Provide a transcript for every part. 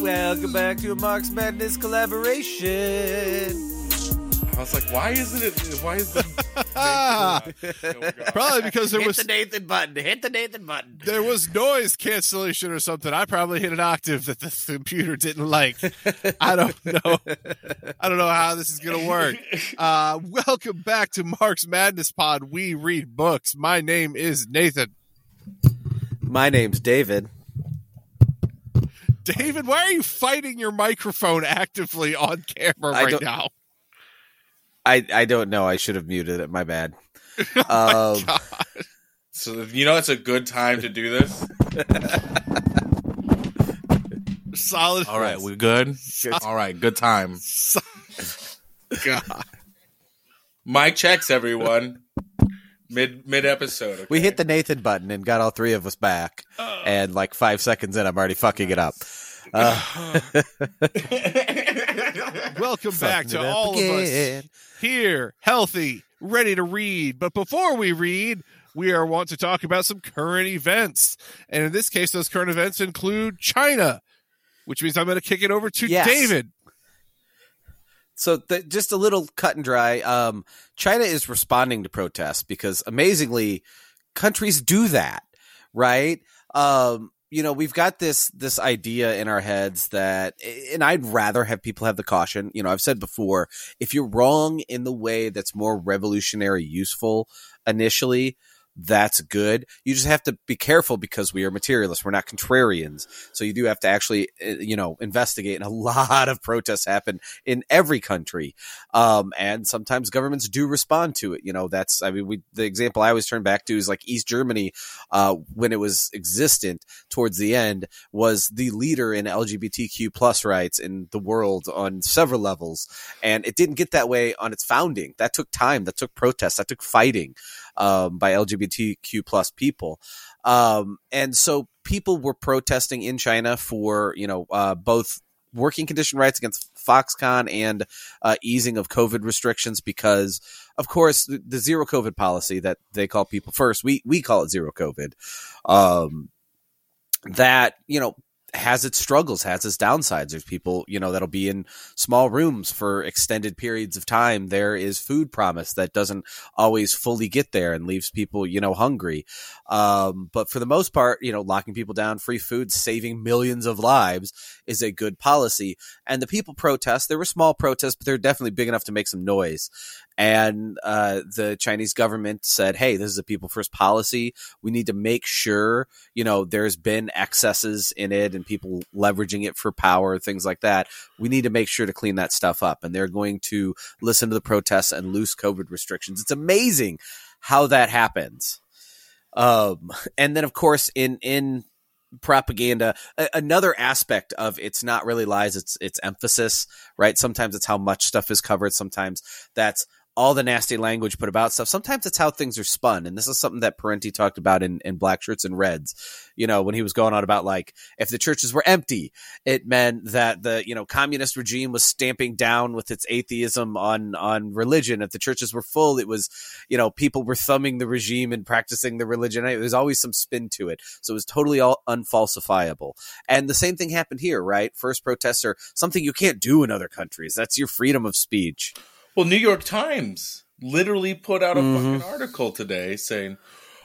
Welcome back to Mark's Madness collaboration. I was like, why is it? Probably because there was... Hit the Nathan button. There was noise cancellation or something. I probably hit an octave that the computer didn't like. I don't know how this is going to work. Welcome back to Mark's Madness Pod. We read books. My name is Nathan. My name's David. David, why are you fighting your microphone actively on camera right now? I don't know. I should have muted it. My bad. Oh my God. So you know it's a good time to do this. Solid. All right, we good. All right, good time. God. Mic checks, everyone. Mid episode. Okay? We hit the Nathan button and got all three of us back. And like 5 seconds in, I'm already fucking it up. Welcome back to all of us here, healthy, ready to read. But before we read, we are want to talk about some current events. And in this case, those current events include China, which means I'm going to kick it over to David. So just a little cut and dry. China is responding to protests because, amazingly, countries do that, right? You know, we've got this idea in our heads that, and I'd rather have people have the caution. You know, I've said before, if you're wrong in the way that's more revolutionary, useful initially, that's good. You just have to be careful because we are materialists. We're not contrarians. So you do have to actually, you know, investigate. And a lot of protests happen in every country. And sometimes governments do respond to it. You know, that's, I mean, the example I always turn back to is like East Germany, when it was existent towards the end, was the leader in LGBTQ plus rights in the world on several levels. And it didn't get that way on its founding. That took time. That took protests. That took fighting, by LGBTQ plus people. And so people were protesting in China for, you know, both working condition rights against Foxconn and easing of COVID restrictions because, of course, the zero COVID policy that they call people first, we call it zero COVID, that, you know, has its struggles, has its downsides. There's people, you know, that'll be in small rooms for extended periods of time. There is food promise that doesn't always fully get there and leaves people, you know, hungry. But for the most part, you know, locking people down, free food, saving millions of lives is a good policy. And the people protest. There were small protests, but they're definitely big enough to make some noise. And the Chinese government said, hey, this is a people first policy. We need to make sure, you know, there's been excesses in it and people leveraging it for power, things like that. We need to make sure to clean that stuff up. And they're going to listen to the protests and loose COVID restrictions. It's amazing how that happens. And then, of course, in propaganda, another aspect of it's not really lies, it's emphasis, right? Sometimes it's how much stuff is covered. Sometimes that's all the nasty language put about stuff. Sometimes it's how things are spun. And this is something that Parenti talked about in Blackshirts and Reds, you know, when he was going on about like, if the churches were empty, it meant that the, you know, communist regime was stamping down with its atheism on religion. If the churches were full, it was, you know, people were thumbing the regime and practicing the religion. There's always some spin to it. So it was totally all unfalsifiable. And the same thing happened here, right? First protests are something you can't do in other countries. That's your freedom of speech. Well, New York Times literally put out a fucking article today saying,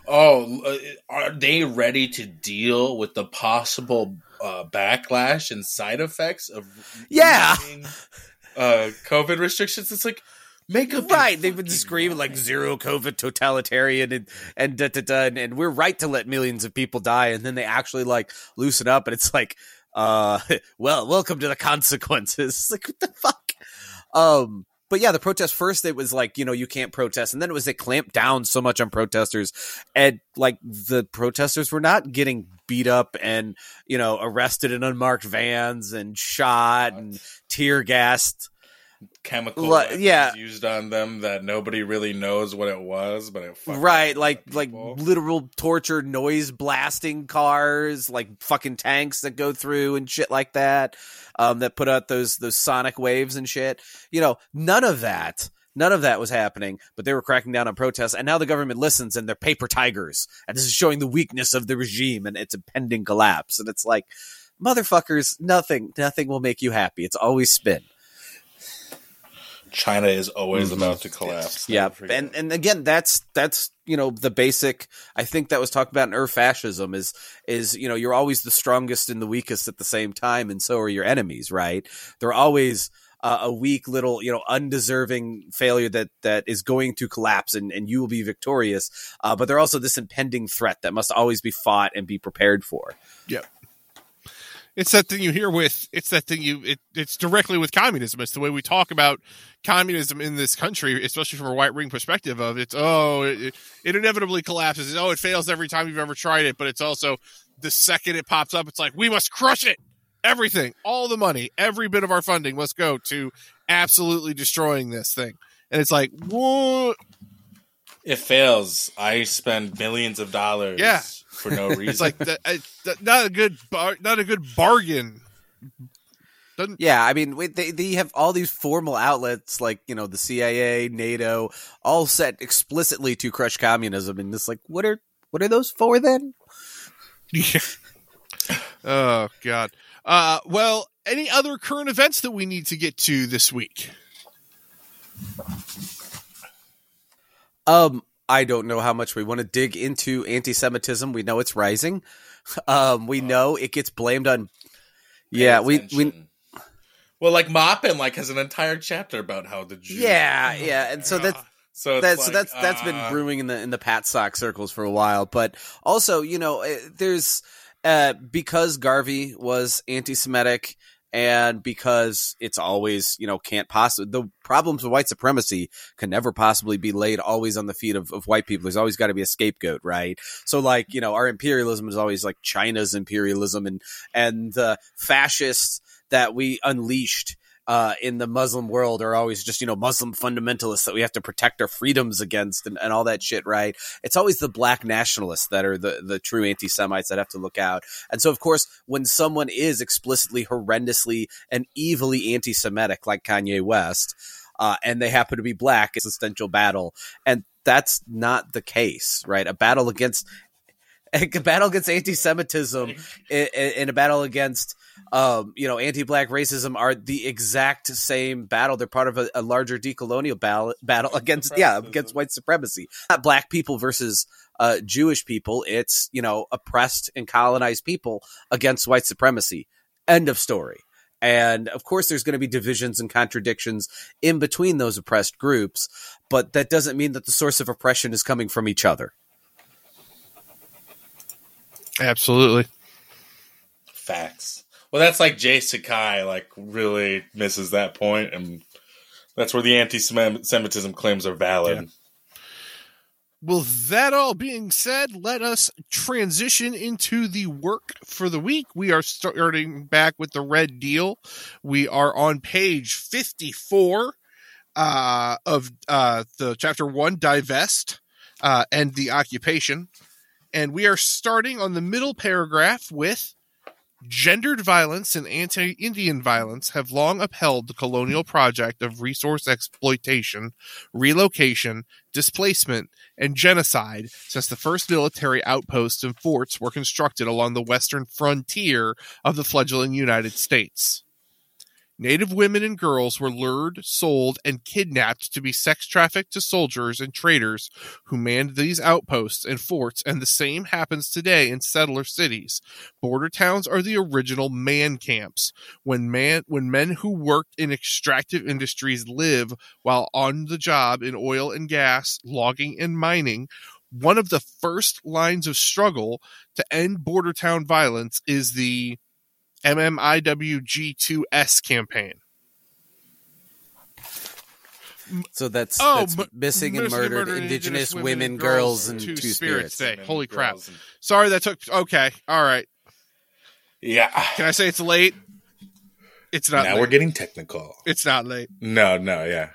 oh, are they ready to deal with the possible backlash and side effects of COVID restrictions? It's like, make up. Right. They've been screaming like zero COVID totalitarian and we're right to let millions of people die. And then they actually like loosen up. And it's like, well, welcome to the consequences. It's like, what the fuck? But yeah, the protest first, it was like, you know, you can't protest. And then it was they clamped down so much on protesters. And like the protesters were not getting beat up and, you know, arrested in unmarked vans and shot and tear gassed. Chemical used on them that nobody really knows what it was, but it fucking like literal torture, noise blasting cars, like fucking tanks that go through and shit like that, that put out those sonic waves and shit. You know, none of that. None of that was happening, but they were cracking down on protests, and now the government listens, and they're paper tigers, and this is showing the weakness of the regime and its impending collapse. And it's like, motherfuckers, nothing will make you happy. It's always spin. China is always about to collapse. Yeah, and again, that's the basic. I think that was talked about in Ur-fascism is you're always the strongest and the weakest at the same time, and so are your enemies, right? They're always a weak little, undeserving failure that is going to collapse, and you will be victorious. But they're also this impending threat that must always be fought and be prepared for. Yeah. It's that thing you hear with. It's that thing It's directly with communism. It's the way we talk about communism in this country, especially from a white ring perspective. Of it's it inevitably collapses. It's, it fails every time you've ever tried it. But it's also the second it pops up, it's like we must crush it. Everything, all the money, every bit of our funding must go to absolutely destroying this thing. And it's like, what? It fails. I spend millions of dollars. Yeah. For no reason. It's like not a good bargain. Doesn't... Yeah, I mean, they have all these formal outlets like the CIA, NATO, all set explicitly to crush communism, and it's like, what are those for then? Yeah. Oh God. Well, any other current events that we need to get to this week? I don't know how much we want to dig into anti-Semitism. We know it's rising. We know it gets blamed on. Yeah, Well, like Maupin, has an entire chapter about how the Jews. Yeah, yeah, and so that's. So that's been brewing in the Pat Sock circles for a while. But also, there's because Garvey was anti-Semitic. And because it's always, can't possibly, the problems of white supremacy can never possibly be laid always on the feet of white people. There's always got to be a scapegoat, right? So our imperialism is always like China's imperialism and the fascists that we unleashed in the Muslim world are always just, Muslim fundamentalists that we have to protect our freedoms against and all that shit, right? It's always the black nationalists that are the true anti-Semites that have to look out. And so, of course, when someone is explicitly, horrendously, and evilly anti-Semitic like Kanye West, and they happen to be black, it's an existential battle. And that's not the case, right? A battle against anti-Semitism and a battle against anti-black racism are the exact same battle. They're part of a larger decolonial battle against white supremacy. Not black people versus Jewish people. It's oppressed and colonized people against white supremacy. End of story. And of course, there's going to be divisions and contradictions in between those oppressed groups, but that doesn't mean that the source of oppression is coming from each other. Absolutely. Facts. Well, that's like Jay Sakai, really misses that point, and that's where the anti-Semitism claims are valid. Yeah. Well, that all being said, let us transition into the work for the week. We are starting back with the Red Deal. We are on page 54 of the chapter 1, Divest, End the Occupation. And we are starting on the middle paragraph with gendered violence and anti-Indian violence have long upheld the colonial project of resource exploitation, relocation, displacement, and genocide since the first military outposts and forts were constructed along the western frontier of the fledgling United States. Native women and girls were lured, sold, and kidnapped to be sex trafficked to soldiers and traders who manned these outposts and forts, and the same happens today in settler cities. Border towns are the original man camps, when men who worked in extractive industries live while on the job in oil and gas, logging and mining. One of the first lines of struggle to end border town violence is the MMIWG2S campaign. So that's missing and murdered indigenous women, girls, and two spirits. Holy crap. Sorry, that took... Okay, all right. Yeah. Can I say it's late? It's not late. Now we're getting technical. It's not late. No, yeah.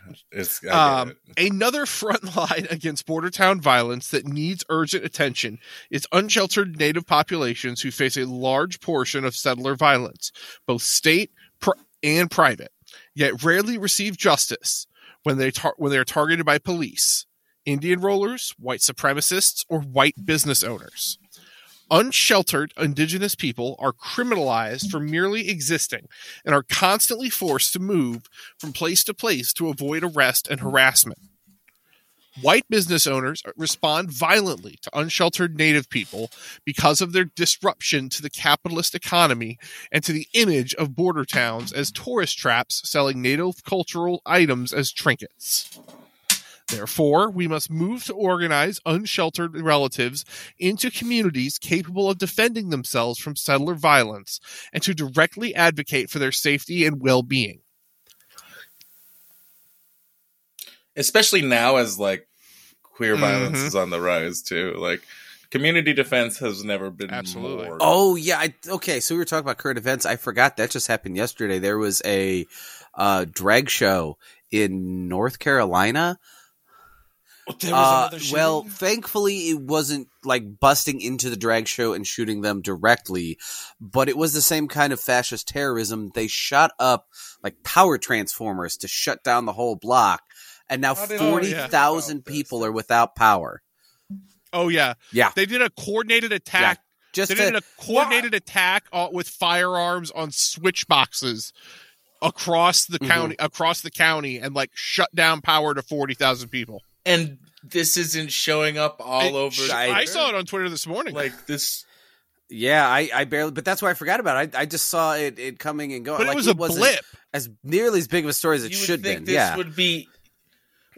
Another front line against border town violence that needs urgent attention is unsheltered Native populations who face a large portion of settler violence, both state and private, yet rarely receive justice. when they are targeted by police, Indian rollers, white supremacists, or white business owners. Unsheltered indigenous people are criminalized for merely existing and are constantly forced to move from place to place to avoid arrest and harassment. White business owners respond violently to unsheltered Native people because of their disruption to the capitalist economy and to the image of border towns as tourist traps selling Native cultural items as trinkets. Therefore, we must move to organize unsheltered relatives into communities capable of defending themselves from settler violence and to directly advocate for their safety and well-being. Especially now as, like, queer violence is on the rise, too. Like, community defense has never been more. Oh, yeah. Okay, so we were talking about current events. I forgot. That just happened yesterday. There was a drag show in North Carolina. There was another shooting? Well, thankfully it wasn't like busting into the drag show and shooting them directly, but it was the same kind of fascist terrorism. They shot up like power transformers to shut down the whole block, and now 40,000 people are without power. Oh yeah, yeah. They did a coordinated attack. Yeah. They did a coordinated attack with firearms on switch boxes across the county, and like shut down power to 40,000 people. And this isn't showing up all over. I saw it on Twitter this morning. Like this. Yeah, I barely. But that's why I forgot about it. I just saw it coming and going. But like, it wasn't a blip. As nearly as big of a story as it should be. This would be.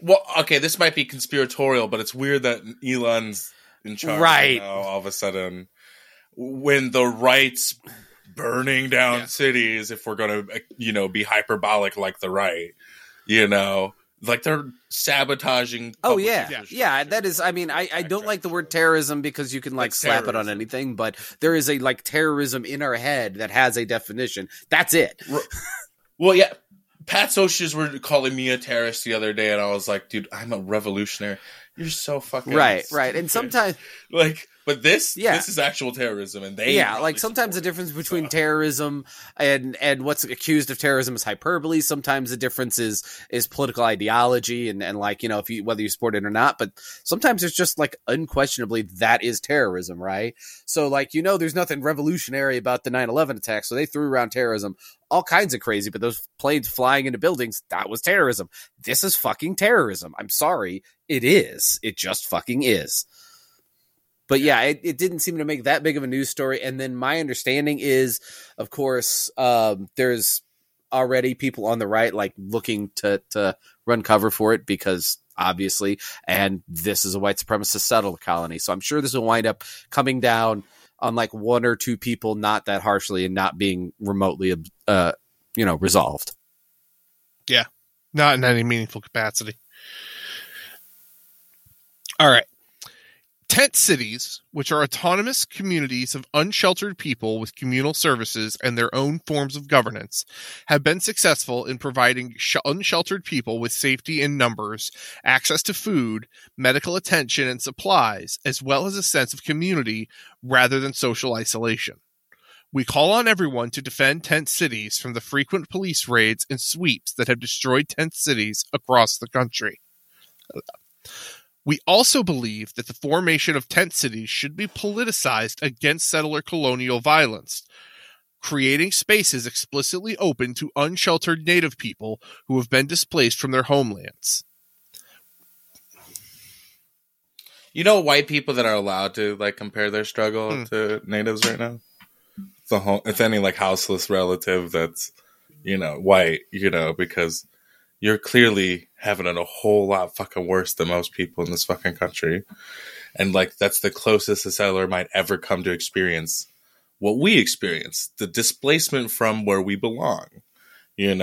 Well, okay, this might be conspiratorial, but it's weird that Elon's in charge right now, all of a sudden. When the right's burning down cities, if we're going to, be hyperbolic like the right, like they're sabotaging. Oh yeah. Yeah. That is, I don't like the word terrorism because you can like slap it on anything, but there is a like terrorism in our head that has a definition. That's it. Well, yeah. Pat Sochas were calling me a terrorist the other day and I was like, dude, I'm a revolutionary. You're so fucking stupid. Right. And sometimes like, but this is actual terrorism, and sometimes the difference between terrorism and what's accused of terrorism is hyperbole. Sometimes the difference is political ideology and like, if whether you support it or not, but sometimes it's just like unquestionably that is terrorism, right? So like, there's nothing revolutionary about the 9/11 attack. So they threw around terrorism, all kinds of crazy, but those planes flying into buildings, that was terrorism. This is fucking terrorism. I'm sorry. It is. It just fucking is. But yeah, it didn't seem to make that big of a news story. And then my understanding is, of course, there's already people on the right like looking to run cover for it because obviously, and this is a white supremacist settler colony. So I'm sure this will wind up coming down on like one or two people, not that harshly and not being remotely, resolved. Yeah, not in any meaningful capacity. All right. Tent cities, which are autonomous communities of unsheltered people with communal services and their own forms of governance, have been successful in providing unsheltered people with safety in numbers, access to food, medical attention, and supplies, as well as a sense of community rather than social isolation. We call on everyone to defend tent cities from the frequent police raids and sweeps that have destroyed tent cities across the country. We also believe that the formation of tent cities should be politicized against settler colonial violence, creating spaces explicitly open to unsheltered Native people who have been displaced from their homelands. White people that are allowed to like compare their struggle to Natives right now? It's any like houseless relative that's, white, because you're clearly having it a whole lot fucking worse than most people in this fucking country. And like, that's the closest a settler might ever come to experience what we experience, the displacement from where we belong, and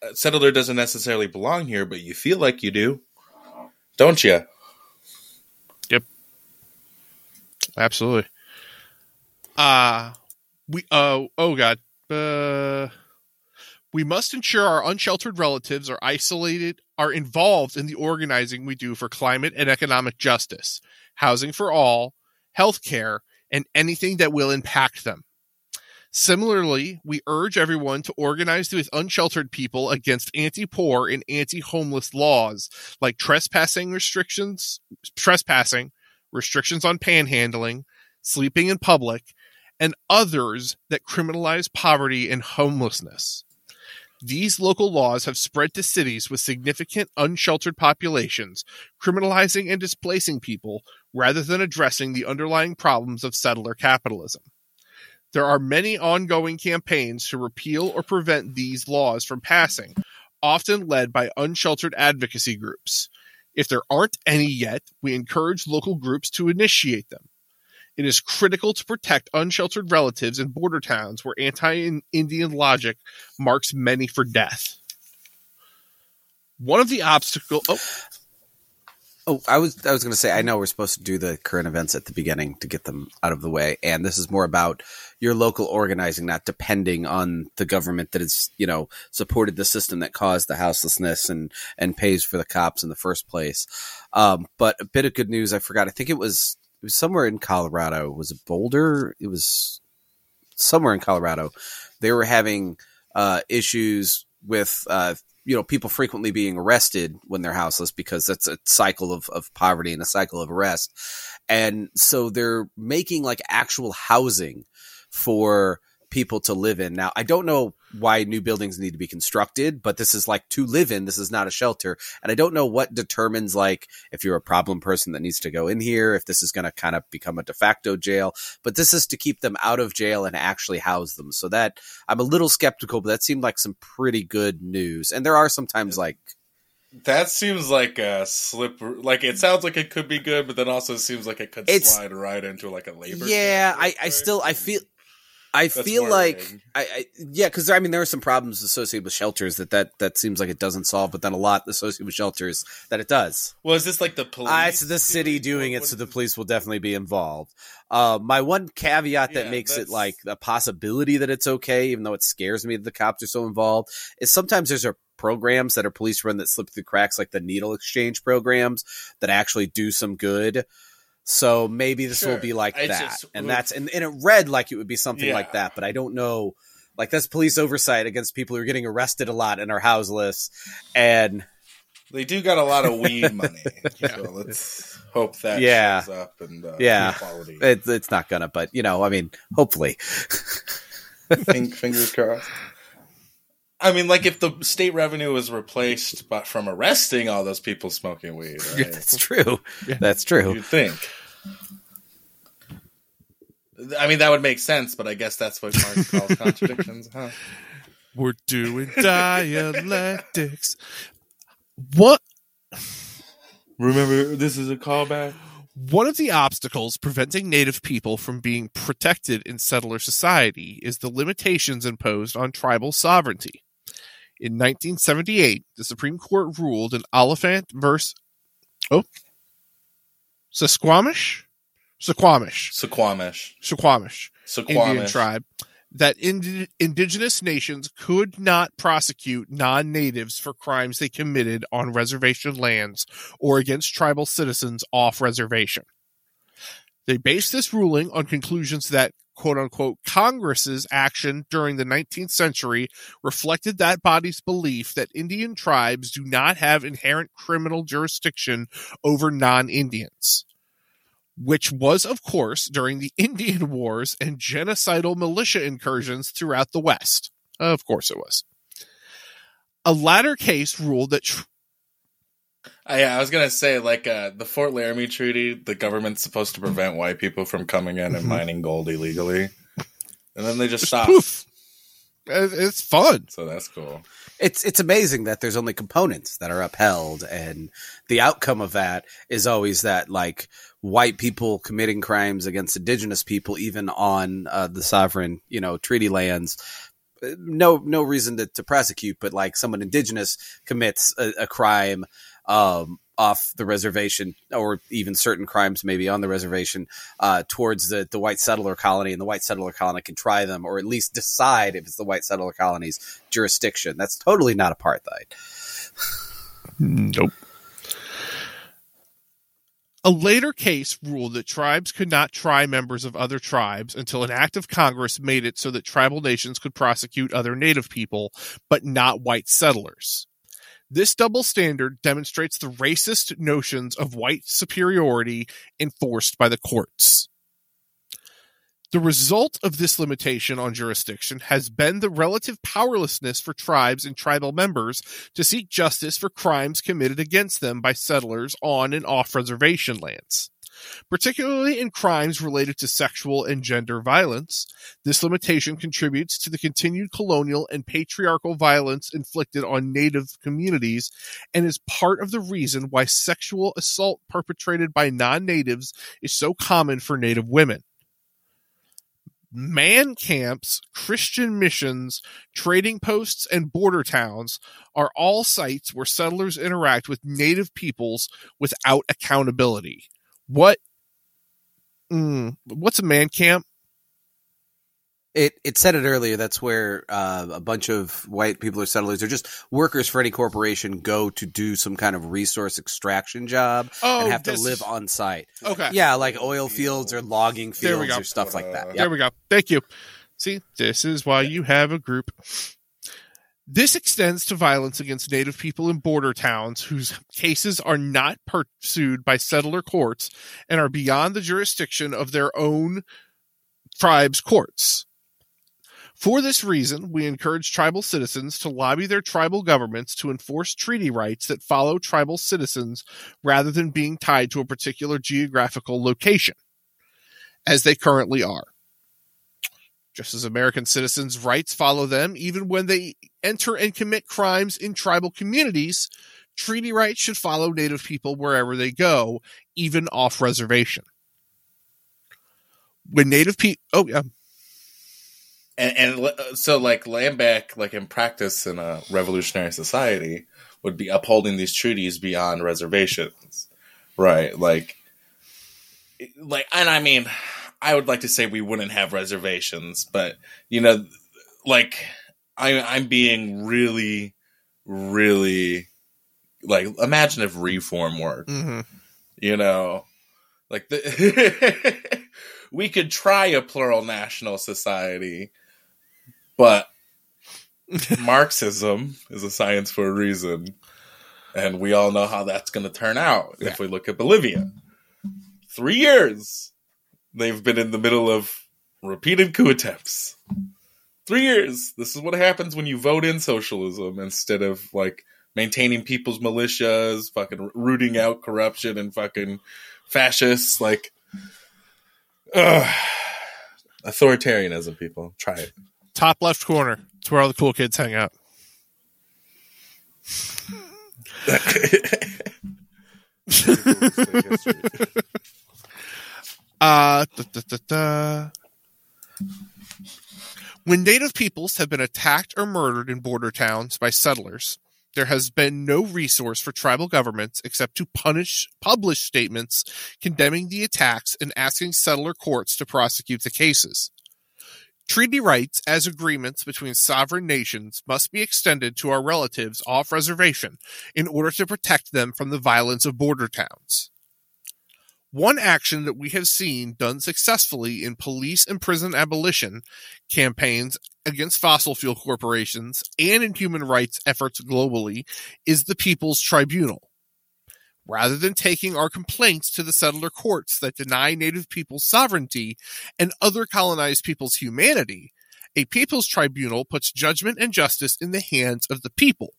a settler doesn't necessarily belong here, but you feel like you do, don't you? Yep. Absolutely. We must ensure our unsheltered relatives are isolated, are involved in the organizing we do for climate and economic justice, housing for all, health care, and anything that will impact them. Similarly, we urge everyone to organize with unsheltered people against anti-poor and anti-homeless laws, like trespassing, restrictions on panhandling, sleeping in public, and others that criminalize poverty and homelessness. These local laws have spread to cities with significant unsheltered populations, criminalizing and displacing people rather than addressing the underlying problems of settler capitalism. There are many ongoing campaigns to repeal or prevent these laws from passing, often led by unsheltered advocacy groups. If there aren't any yet, we encourage local groups to initiate them. It is critical to protect unsheltered relatives in border towns where anti-Indian logic marks many for death. One of the obstacles... I was going to say, I know we're supposed to do the current events at the beginning to get them out of the way. And this is more about your local organizing, not depending on the government that has, you know, supported the system that caused the houselessness and pays for the cops in the first place. But a bit of good news. I forgot. I think it was somewhere in Colorado. Was it Boulder? It was somewhere in Colorado. They were having issues with people frequently being arrested when they're houseless, because that's a cycle of poverty and a cycle of arrest. And so they're making like actual housing for people to live in. Now, I don't know why new buildings need to be constructed, but this is like to live in. This is not a shelter. And I don't know what determines like if you're a problem person that needs to go in here, if this is going to kind of become a de facto jail, but this is to keep them out of jail and actually house them. So that I'm a little skeptical, but that seemed like some pretty good news. And there are sometimes like, that seems like a slippery, like it sounds like it could be good, but then also it seems like it could slide right into like a labor. Yeah. I feel like because I mean there are some problems associated with shelters that seems like it doesn't solve, but then a lot associated with shelters that it does. Well, is this like the police? It's the city doing it, so the police will definitely be involved. My one caveat that makes it like a possibility that it's okay, even though it scares me that the cops are so involved, is sometimes there's a programs that are police run that slip through cracks, like the needle exchange programs that actually do some good. So maybe this will be like that. And it read like it would be something like that, but I don't know. Like that's police oversight against people who are getting arrested a lot and are houseless. And they do got a lot of weed money. So let's hope that shows up. And quality. It's not gonna, but hopefully. Fingers crossed. I mean, like if the state revenue was replaced from arresting all those people smoking weed, right? Yeah, that's true. Yeah. That's true. You'd think. I mean, that would make sense, but I guess that's what Marx calls contradictions, huh? We're doing dialectics. What? Remember, this is a callback. One of the obstacles preventing Native people from being protected in settler society is the limitations imposed on tribal sovereignty. In 1978, the Supreme Court ruled in Oliphant versus Suquamish Indian tribe that indigenous nations could not prosecute non-natives for crimes they committed on reservation lands or against tribal citizens off reservation. They based this ruling on conclusions that, quote-unquote, Congress's action during the 19th century reflected that body's belief that Indian tribes do not have inherent criminal jurisdiction over non-Indians, which was, of course, during the Indian Wars and genocidal militia incursions throughout the West. Of course it was. A latter case ruled that... I was going to say, like, the Fort Laramie Treaty, the government's supposed to prevent white people from coming in and mining gold illegally. And then they just stop. It's fun. So that's cool. It's amazing that there's only components that are upheld, and the outcome of that is always that, like, white people committing crimes against indigenous people, even on the sovereign, treaty lands. No reason to prosecute, but like someone indigenous commits a crime off the reservation, or even certain crimes maybe on the reservation towards the white settler colony, and the white settler colony can try them, or at least decide if it's the white settler colony's jurisdiction. That's totally not apartheid. Nope. A later case ruled that tribes could not try members of other tribes until an act of Congress made it so that tribal nations could prosecute other native people, but not white settlers. This double standard demonstrates the racist notions of white superiority enforced by the courts. The result of this limitation on jurisdiction has been the relative powerlessness for tribes and tribal members to seek justice for crimes committed against them by settlers on and off reservation lands. Particularly in crimes related to sexual and gender violence, this limitation contributes to the continued colonial and patriarchal violence inflicted on Native communities and is part of the reason why sexual assault perpetrated by non-Natives is so common for Native women. Man camps, Christian missions, trading posts, and border towns are all sites where settlers interact with Native peoples without accountability. What's a man camp? It said it earlier. That's where a bunch of white people or settlers or just workers for any corporation go to do some kind of resource extraction job and have to live on site. Okay. Yeah, like oil fields or logging fields or stuff like that. Yep. There we go. Thank you. See, this is why you have a group. This extends to violence against Native people in border towns whose cases are not pursued by settler courts and are beyond the jurisdiction of their own tribe's courts. For this reason, we encourage tribal citizens to lobby their tribal governments to enforce treaty rights that follow tribal citizens rather than being tied to a particular geographical location, as they currently are. Just as American citizens' rights follow them, even when they enter and commit crimes in tribal communities, treaty rights should follow Native people wherever they go, even off reservation. When Native people... Oh, yeah. And so, like, land back, like, in practice in a revolutionary society would be upholding these treaties beyond reservations, right? Like, and I mean... I would like to say we wouldn't have reservations, but, you know, like, I'm being really, really, like, imaginative reform work, mm-hmm. You know, like, we could try a plural national society, but Marxism is a science for a reason, and we all know how that's going to turn out if we look at Bolivia. 3 years. They've been in the middle of repeated coup attempts. 3 years. This is what happens when you vote in socialism instead of, like, maintaining people's militias, fucking rooting out corruption and fucking fascists. Like, authoritarianism, people. Try it. Top left corner. It's where all the cool kids hang out. When Native peoples have been attacked or murdered in border towns by settlers, there has been no resource for tribal governments except to publish statements condemning the attacks and asking settler courts to prosecute the cases. Treaty rights as agreements between sovereign nations must be extended to our relatives off reservation in order to protect them from the violence of border towns. One action that we have seen done successfully in police and prison abolition campaigns against fossil fuel corporations and in human rights efforts globally is the People's Tribunal. Rather than taking our complaints to the settler courts that deny Native people's sovereignty and other colonized people's humanity, a People's Tribunal puts judgment and justice in the hands of the people.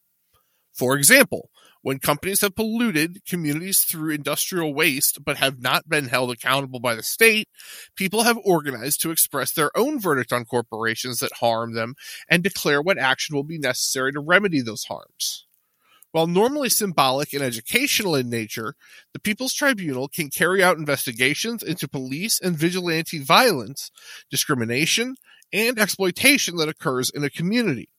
For example, when companies have polluted communities through industrial waste but have not been held accountable by the state, people have organized to express their own verdict on corporations that harm them and declare what action will be necessary to remedy those harms. While normally symbolic and educational in nature, the People's Tribunal can carry out investigations into police and vigilante violence, discrimination, and exploitation that occurs in a community.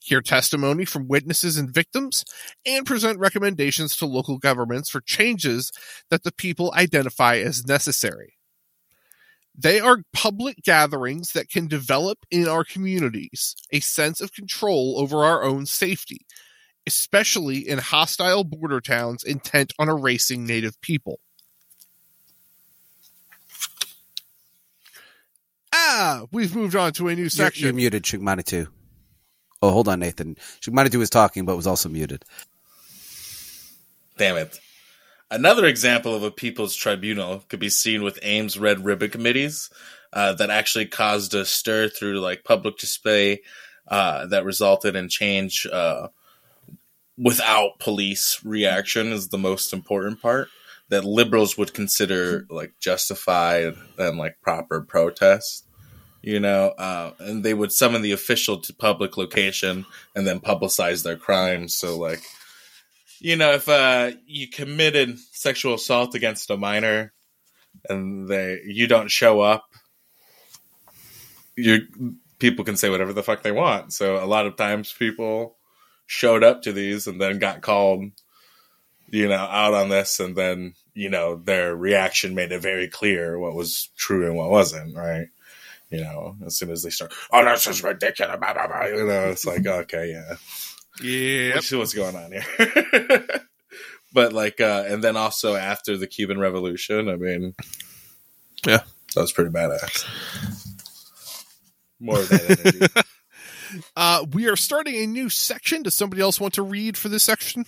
Hear testimony from witnesses and victims, and present recommendations to local governments for changes that the people identify as necessary. They are public gatherings that can develop in our communities a sense of control over our own safety, especially in hostile border towns intent on erasing Native people. Ah, we've moved on to a new section. You're muted, Shikmanitu. Oh, hold on, Nathan. Shikmanitu was talking, but was also muted. Damn it. Another example of a people's tribunal could be seen with Ames Red Ribbon Committees that actually caused a stir through like public display that resulted in change without police reaction is the most important part that liberals would consider like justified and like proper protest, you know, and they would summon the official to public location and then publicize their crimes. So like, you know, if you committed sexual assault against a minor and you don't show up, people can say whatever the fuck they want. So a lot of times people showed up to these and then got called, you know, out on this. And then, you know, their reaction made it very clear what was true and what wasn't, right? You know, as soon as they start, oh, that's just ridiculous, blah, blah, blah, you know, it's like, okay, yeah. Yeah, see what's going on here. But like, and then also after the Cuban Revolution, I mean, yeah, that was pretty badass. More of that energy. We are starting a new section. Does somebody else want to read for this section,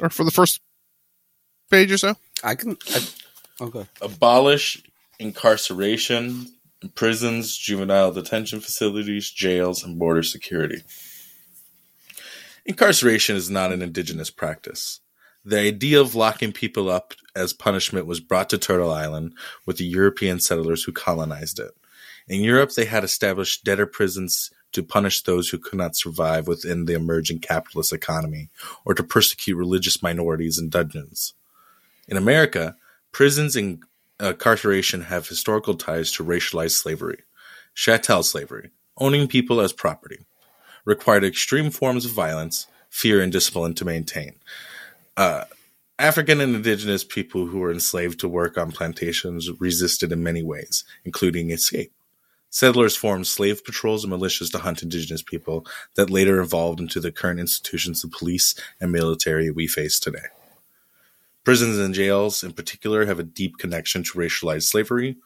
or for the first page or so? Okay. Abolish incarceration in prisons, juvenile detention facilities, jails, and border security. Incarceration is not an indigenous practice. The idea of locking people up as punishment was brought to Turtle Island with the European settlers who colonized it. In Europe, they had established debtor prisons to punish those who could not survive within the emerging capitalist economy or to persecute religious minorities in dungeons. In America, prisons and incarceration have historical ties to racialized slavery, chattel slavery, owning people as property. Required extreme forms of violence, fear, and discipline to maintain. African and indigenous people who were enslaved to work on plantations resisted in many ways, including escape. Settlers formed slave patrols and militias to hunt indigenous people that later evolved into the current institutions of police and military we face today. Prisons and jails, in particular, have a deep connection to racialized slavery.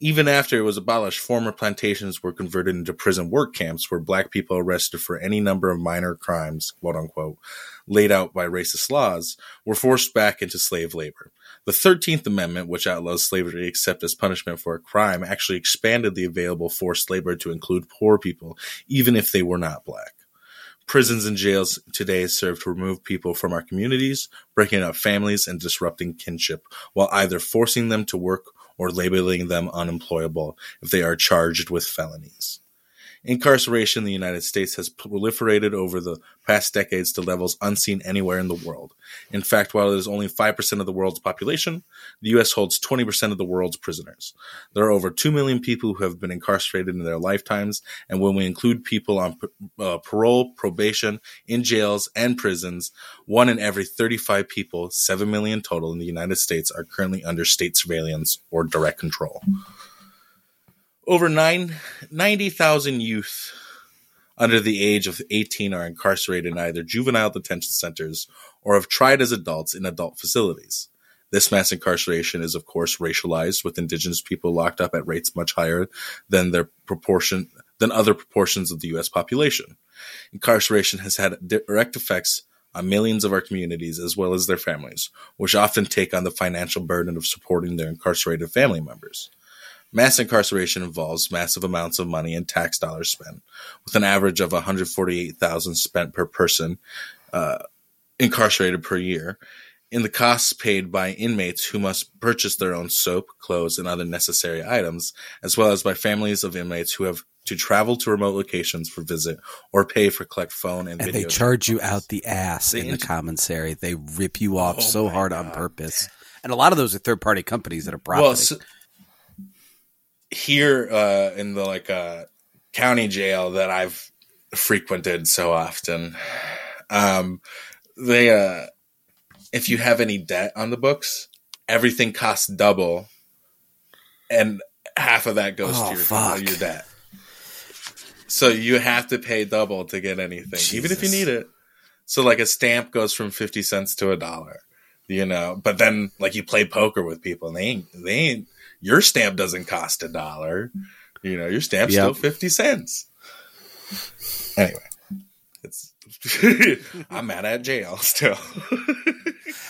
Even after it was abolished, former plantations were converted into prison work camps where black people arrested for any number of minor crimes, quote unquote, laid out by racist laws, were forced back into slave labor. The 13th Amendment, which outlaws slavery except as punishment for a crime, actually expanded the available forced labor to include poor people, even if they were not black. Prisons and jails today serve to remove people from our communities, breaking up families and disrupting kinship, while either forcing them to work or labeling them unemployable if they are charged with felonies. Incarceration in the United States has proliferated over the past decades to levels unseen anywhere in the world. In fact, while it is only 5% of the world's population, the U.S. holds 20% of the world's prisoners. There are over 2 million people who have been incarcerated in their lifetimes, and when we include people on parole, probation, in jails, and prisons, one in every 35 people, 7 million total in the United States, are currently under state surveillance or direct control. Over 90,000 youth under the age of 18 are incarcerated in either juvenile detention centers or have tried as adults in adult facilities. This mass incarceration is, of course, racialized, with indigenous people locked up at rates much higher than other proportions of the U.S. population. Incarceration has had direct effects on millions of our communities as well as their families, which often take on the financial burden of supporting their incarcerated family members. Mass incarceration involves massive amounts of money and tax dollars spent, with an average of $148,000 spent per person incarcerated per year, in the costs paid by inmates who must purchase their own soap, clothes, and other necessary items, as well as by families of inmates who have to travel to remote locations for visit or pay for collect phone and video. And they charge you out the ass in the commissary. They rip you off so hard on purpose. And a lot of those are third-party companies that are profiting. Well, here in the county jail that I've frequented so often, they if you have any debt on the books, everything costs double, and half of that goes to your debt. So you have to pay double to get anything, even if you need it. So like a stamp goes from 50 cents to $1, you know. But then like you play poker with people, and they ain't. Your stamp doesn't cost $1. You know, your stamp's still 50 cents. Anyway, it's I'm out at jail still.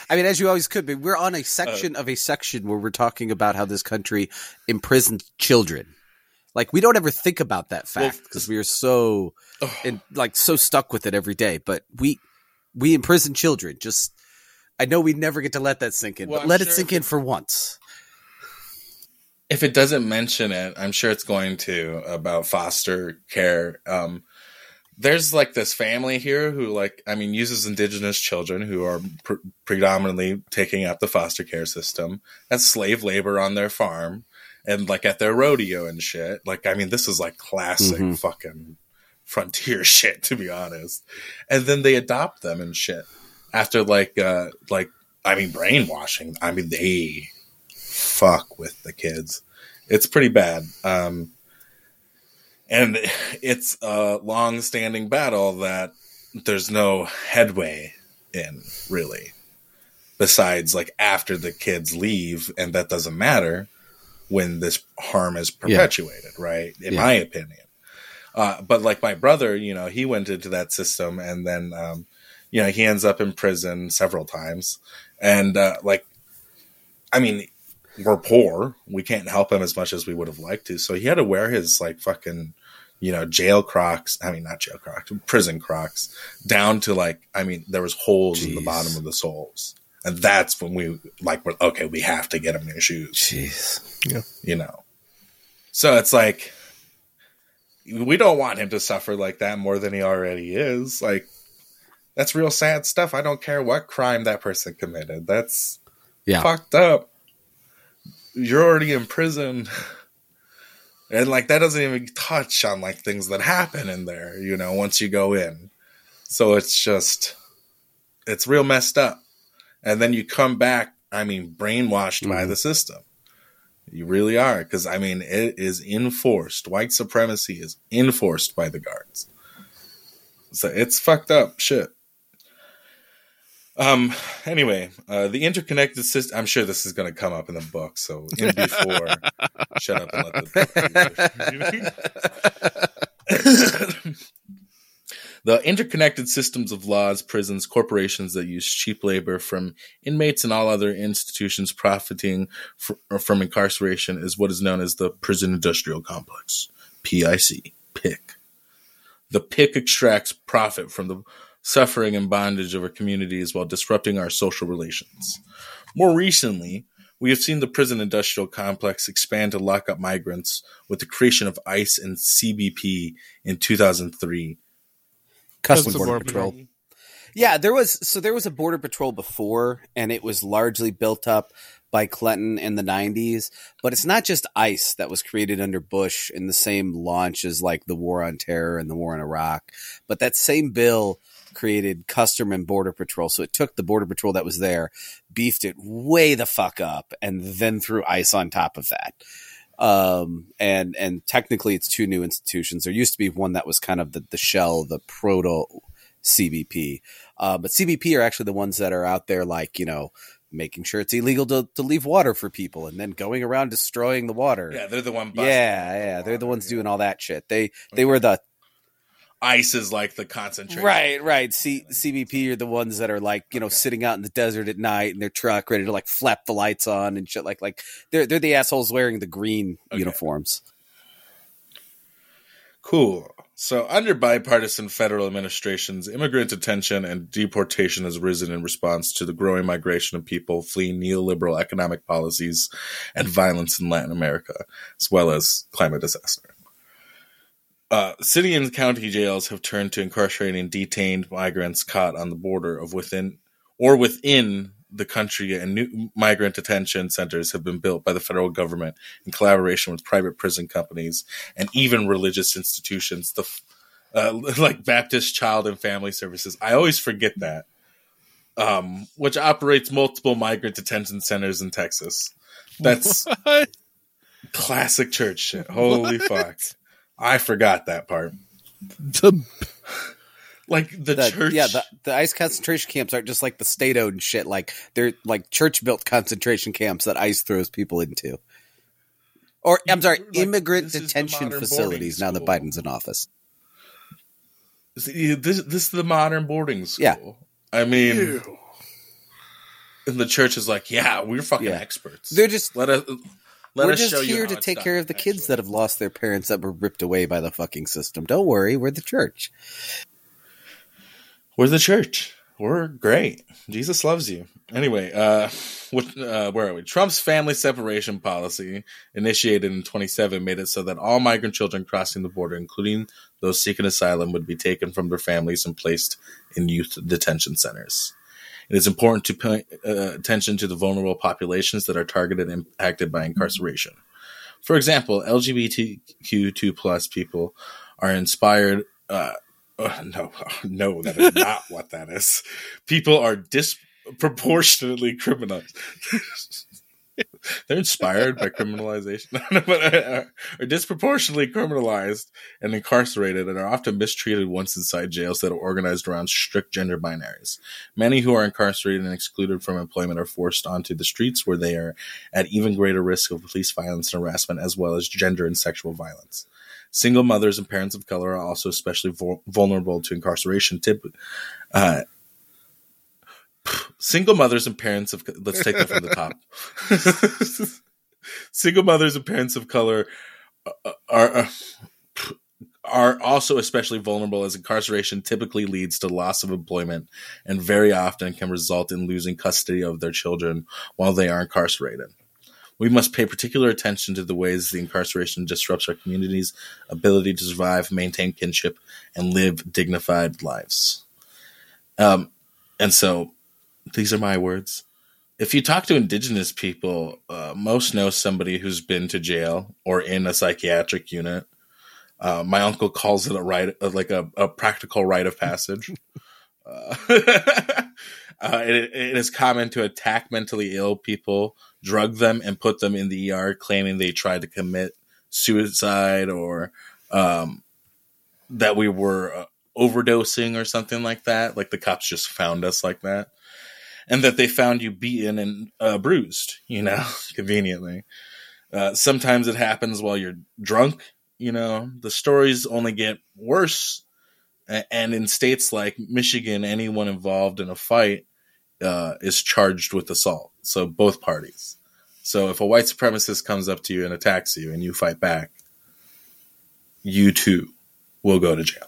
I mean, as you always could be, we're on a section of a section where we're talking about how this country imprisoned children. Like, we don't ever think about that fact because we are so so stuck with it every day. But we imprison children. Just I know we never get to let that sink in, but let it sink in for once. If it doesn't mention it, I'm sure it's going to about foster care. There's like this family here who uses indigenous children who are predominantly taking up the foster care system as slave labor on their farm and like at their rodeo and shit. Like, I mean, this is like classic fucking frontier shit, to be honest. And then they adopt them and shit after brainwashing. I mean, they fuck with the kids. It's pretty bad. And it's a long-standing battle that there's no headway in, really. Besides, after the kids leave, and that doesn't matter when this harm is perpetuated, right? In my opinion. But my brother, you know, he went into that system, and then, he ends up in prison several times. And, we're poor. We can't help him as much as we would have liked to. So he had to wear his fucking, jail Crocs. I mean, not jail Crocs, prison Crocs down to there was holes in the bottom of the soles. And that's when we we're okay, we have to get him new shoes. Jeez. Yeah. You know? So it's we don't want him to suffer like that more than he already is. That's real sad stuff. I don't care what crime that person committed. That's fucked up. You're already in prison. And that doesn't even touch on things that happen in there, once you go in. So it's just, it's real messed up. And then you come back, brainwashed by the system. You really are. Cause it is enforced. White supremacy is enforced by the guards. So it's fucked up shit. Anyway, the interconnected system. I'm sure this is going to come up in the book. So in before, shut up and let the interconnected systems of laws, prisons, corporations that use cheap labor from inmates and all other institutions profiting from incarceration is what is known as the prison industrial complex, PIC, PIC. The PIC extracts profit from the suffering and bondage of our communities while disrupting our social relations. More recently, we have seen the prison industrial complex expand to lock up migrants with the creation of ICE and CBP in 2003. Customs Border Patrol. Yeah, there was a Border Patrol before, and it was largely built up by Clinton in the 90s. But it's not just ICE that was created under Bush in the same launch as the War on Terror and the War in Iraq. But that same bill created Customs and Border Patrol. So it took the Border Patrol that was there, beefed it way the fuck up, and then threw ICE on top of that. And technically it's two new institutions. There used to be one that was kind of the shell, the proto CBP. But CBP are actually the ones that are out there, making sure it's illegal to leave water for people and then going around destroying the water. Yeah, they're the one. They're the ones doing all that shit. They were the ICE is the concentration. Right. CBP are the ones that are sitting out in the desert at night in their truck, ready to flap the lights on and shit. They're the assholes wearing the green uniforms. Cool. So under bipartisan federal administrations, immigrant detention and deportation has risen in response to the growing migration of people fleeing neoliberal economic policies and violence in Latin America, as well as climate disaster. City and county jails have turned to incarcerating detained migrants caught on the border of within the country, and new migrant detention centers have been built by the federal government in collaboration with private prison companies and even religious institutions, like Baptist Child and Family Services. I always forget that, which operates multiple migrant detention centers in Texas. That's classic church shit. Holy fuck. I forgot that part. The church. Yeah, the ICE concentration camps aren't just the state-owned shit. They're church-built concentration camps that ICE throws people into. Or, I'm sorry, immigrant detention facilities now that Biden's in office. This is the modern boarding school. Yeah. I mean, ew. And the church is like, yeah, we're fucking experts. They're just we're just here to take care of the kids that have lost their parents that were ripped away by the fucking system. Don't worry, we're the church. We're the church. We're great. Jesus loves you. Anyway, where are we? Trump's family separation policy, initiated in 2017, made it so that all migrant children crossing the border, including those seeking asylum, would be taken from their families and placed in youth detention centers. It is important to pay attention to the vulnerable populations that are targeted and impacted by incarceration. For example, LGBTQ2 plus people are inspired no, that is not what that is. People are disproportionately criminalized. They're inspired by criminalization, but are disproportionately criminalized and incarcerated, and are often mistreated once inside jails that are organized around strict gender binaries. Many who are incarcerated and excluded from employment are forced onto the streets, where they are at even greater risk of police violence and harassment, as well as gender and sexual violence. Single mothers and parents of color are also especially vulnerable to incarceration. Single mothers and parents of... Let's take that from the top. Single mothers and parents of color are also especially vulnerable, as incarceration typically leads to loss of employment and very often can result in losing custody of their children while they are incarcerated. We must pay particular attention to the ways the incarceration disrupts our community's ability to survive, maintain kinship, and live dignified lives. And so these are my words. If you talk to indigenous people, most know somebody who's been to jail or in a psychiatric unit. My uncle calls it a practical rite of passage. It is common to attack mentally ill people, drug them, and put them in the ER, claiming they tried to commit suicide or that we were overdosing or something like that. Like, the cops just found us like that. And that they found you beaten and bruised, conveniently. Sometimes it happens while you're drunk, The stories only get worse. And in states like Michigan, anyone involved in a fight is charged with assault. So both parties. So if a white supremacist comes up to you and attacks you and you fight back, you too will go to jail.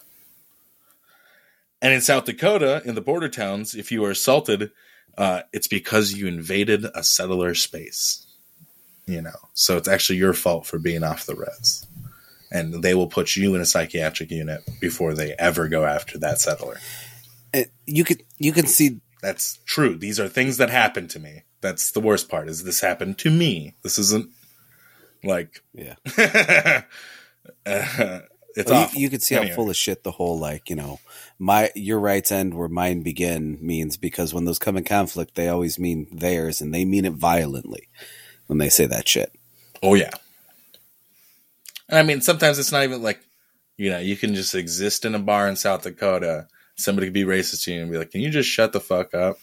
And in South Dakota, in the border towns, if you are assaulted, it's because you invaded a settler space. So it's actually your fault for being off the res. And they will put you in a psychiatric unit before they ever go after that settler. You can see... That's true. These are things that happened to me. That's the worst part, is this happened to me. This isn't like... Yeah. It's awful. You can see how full of shit the whole, your rights end where mine begin means, because when those come in conflict, they always mean theirs, and they mean it violently when they say that shit. Oh, yeah. And I mean, sometimes it's not even like, you can just exist in a bar in South Dakota. Somebody could be racist to you and be like, can you just shut the fuck up?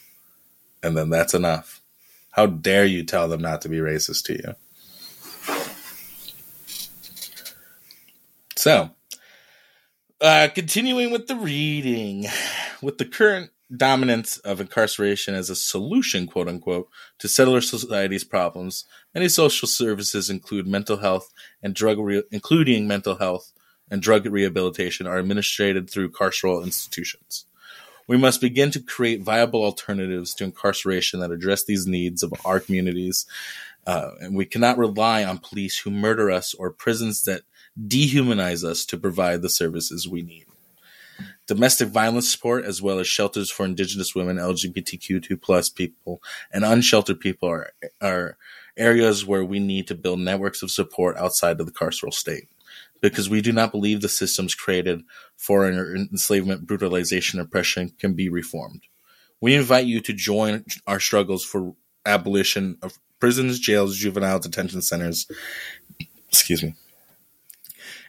And then that's enough. How dare you tell them not to be racist to you? So, continuing with the reading. With the current dominance of incarceration as a solution, quote unquote, to settler society's problems, many social services including mental health and drug rehabilitation are administered through carceral institutions. We must begin to create viable alternatives to incarceration that address these needs of our communities. And we cannot rely on police who murder us or prisons that dehumanize us to provide the services we need. Domestic violence support, as well as shelters for indigenous women, LGBTQ2 plus people, and unsheltered people are areas where we need to build networks of support outside of the carceral state. Because we do not believe the systems created for enslavement, brutalization, oppression can be reformed. We invite you to join our struggles for abolition of prisons, jails, juvenile detention centers,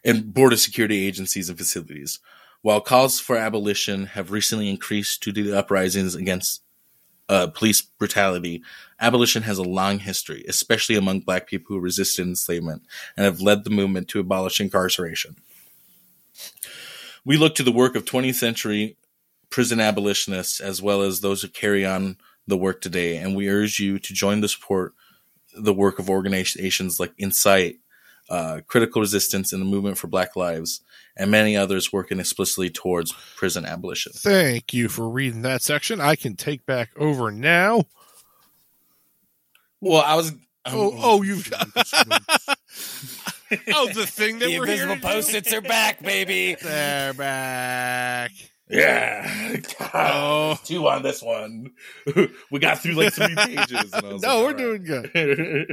and border security agencies and facilities. While calls for abolition have recently increased due to the uprisings against police brutality, abolition has a long history, especially among black people who resisted enslavement and have led the movement to abolish incarceration. We look to the work of 20th century prison abolitionists as well as those who carry on the work today, and we urge you to join the support the work of organizations like Insight, Critical Resistance, and the Movement for Black Lives, and many others working explicitly towards prison abolition. Thank you for reading that section. I can take back over now. Well, I was... you've... Oh, the thing that we're here. The invisible post-its are back, baby. They're back. Yeah. Oh. Two on this one. We got through like 3 pages. And I was doing good. It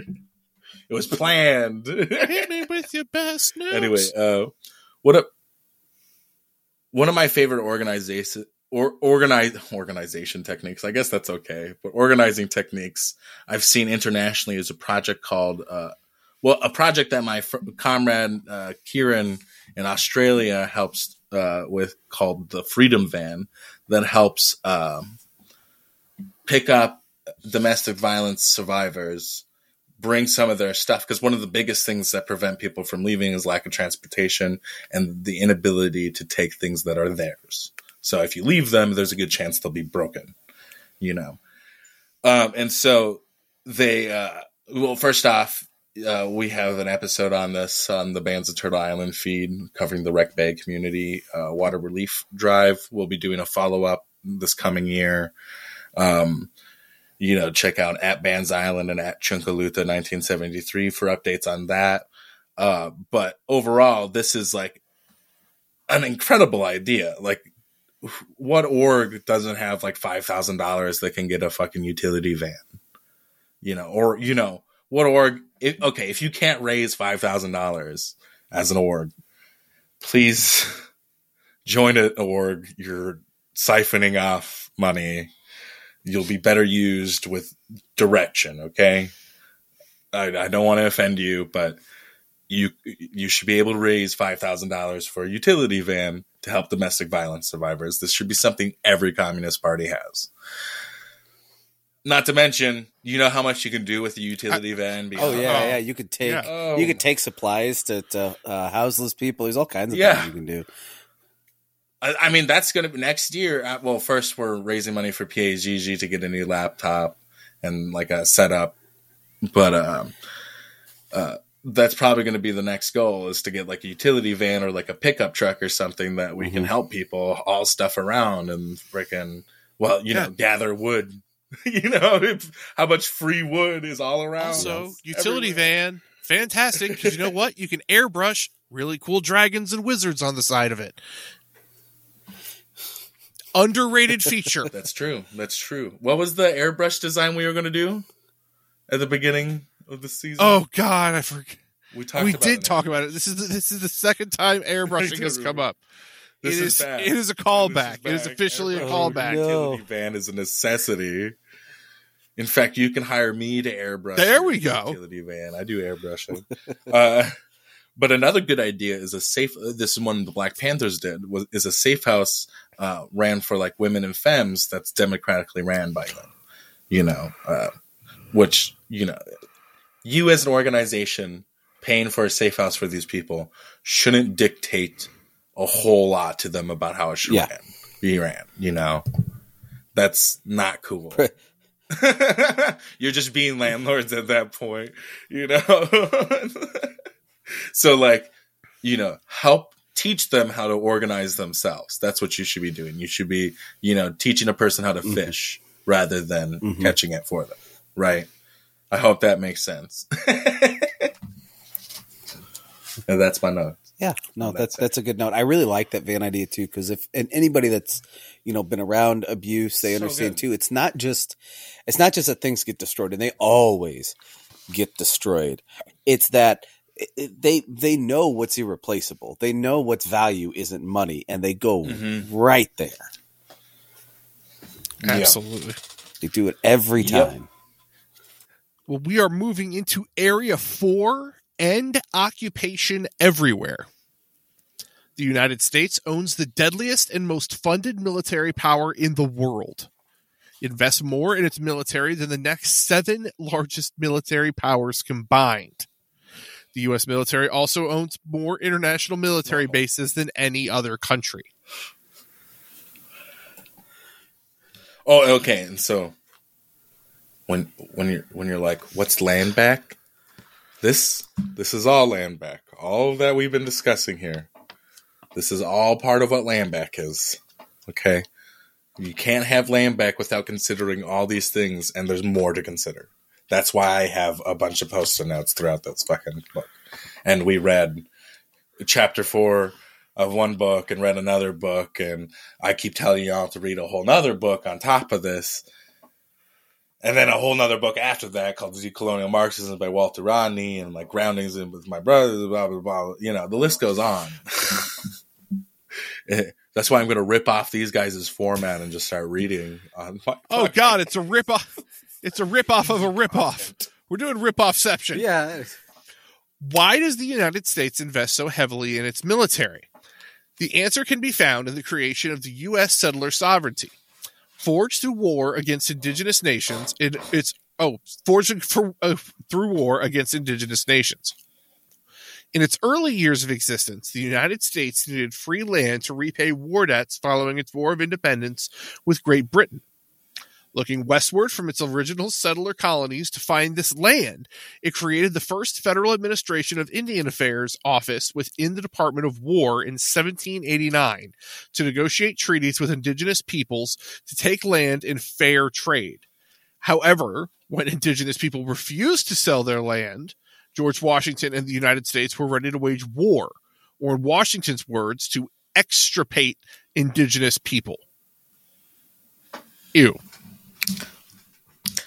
was planned. Hit me with your best news. Anyway, one of my favorite organization techniques, I guess that's okay, but organizing techniques I've seen internationally is a project called... a project that my comrade Kieran in Australia helps with, called the Freedom Van, that helps pick up domestic violence survivors, bring some of their stuff, because one of the biggest things that prevent people from leaving is lack of transportation and the inability to take things that are theirs. So if you leave them, there's a good chance they'll be broken, you know. And so they, first off, we have an episode on this on the Bands of Turtle Island feed covering the Rec Bay community water relief drive. We'll be doing a follow-up this coming year. Check out at Bands Island and at Chunkalutha 1973 for updates on that. But overall, this is like an incredible idea. Like, what org doesn't have like $5,000 that can get a fucking utility van? What org? If you can't raise $5,000 as an org, please join an org. You're siphoning off money. You'll be better used with direction, okay? I don't want to offend you, but you should be able to raise $5,000 for a utility van to help domestic violence survivors. This should be something every Communist Party has. Not to mention, you know how much you can do with the utility van. You could take supplies to houseless people. There's all kinds of things you can do. I mean, that's going to be next year. First we're raising money for PAGG to get a new laptop and like a setup, but that's probably going to be the next goal, is to get like a utility van or like a pickup truck or something that we can help people haul stuff around and freaking gather wood. How much free wood is all around. Also, utility van, fantastic, because you know what? You can airbrush really cool dragons and wizards on the side of it. Underrated feature. That's true. What was the airbrush design we were going to do at the beginning of the season? Oh, God, I forget. We talked about it. This is the second time airbrushing has come up. It is a callback. It is officially a callback. No. Utility van is a necessity. In fact, you can hire me to airbrush. There we go. Utility van. I do airbrushing. But another good idea is a safe. This is one the Black Panthers did. Is a safe house ran for like women and femmes that's democratically ran by them. You as an organization paying for a safe house for these people shouldn't dictate a whole lot to them about how it should be ran. That's not cool. You're just being landlords at that point, So help teach them how to organize themselves. That's what you should be doing. You should be, teaching a person how to fish rather than catching it for them. Right. I hope that makes sense. And that's my note. Yeah, no, that's a good note. I really like that van idea too, because anybody that's been around abuse, they understand too. It's not just that things get destroyed, and they always get destroyed. It's that they know what's irreplaceable. They know what's value isn't money, and they go right there. Absolutely, they do it every time. Well, we are moving into Area 4. End occupation everywhere. The United States owns the deadliest and most funded military power in the world. invests more in its military than the next 7 largest military powers combined. The U.S. military also owns more international military bases than any other country. Oh, okay. And so when you're like, what's land back? This is all land back. All that we've been discussing here. This is all part of what land back is. Okay. You can't have land back without considering all these things, and there's more to consider. That's why I have a bunch of post-it notes throughout this fucking book. And we read chapter 4 of one book and read another book, and I keep telling y'all to read a whole nother book on top of this, and then a whole nother book after that called Decolonial Marxism by Walter Rodney, and like Groundings in with my brothers, blah, blah, blah. You know, the list goes on. That's why I'm going to rip off these guys' format and just start reading on my podcast. Oh, God, it's a rip-off. It's a rip-off of a rip-off. We're doing rip-offception. Yeah. Why does the United States invest so heavily in its military? The answer can be found in the creation of the U.S. settler sovereignty, forged through war against indigenous nations. In its early years of existence, the United States needed free land to repay war debts following its War of Independence with Great Britain. Looking westward from its original settler colonies to find this land, it created the first Federal Administration of Indian Affairs office within the Department of War in 1789 to negotiate treaties with indigenous peoples to take land in fair trade. However, when indigenous people refused to sell their land, George Washington and the United States were ready to wage war, or in Washington's words, to extirpate indigenous people. Ew.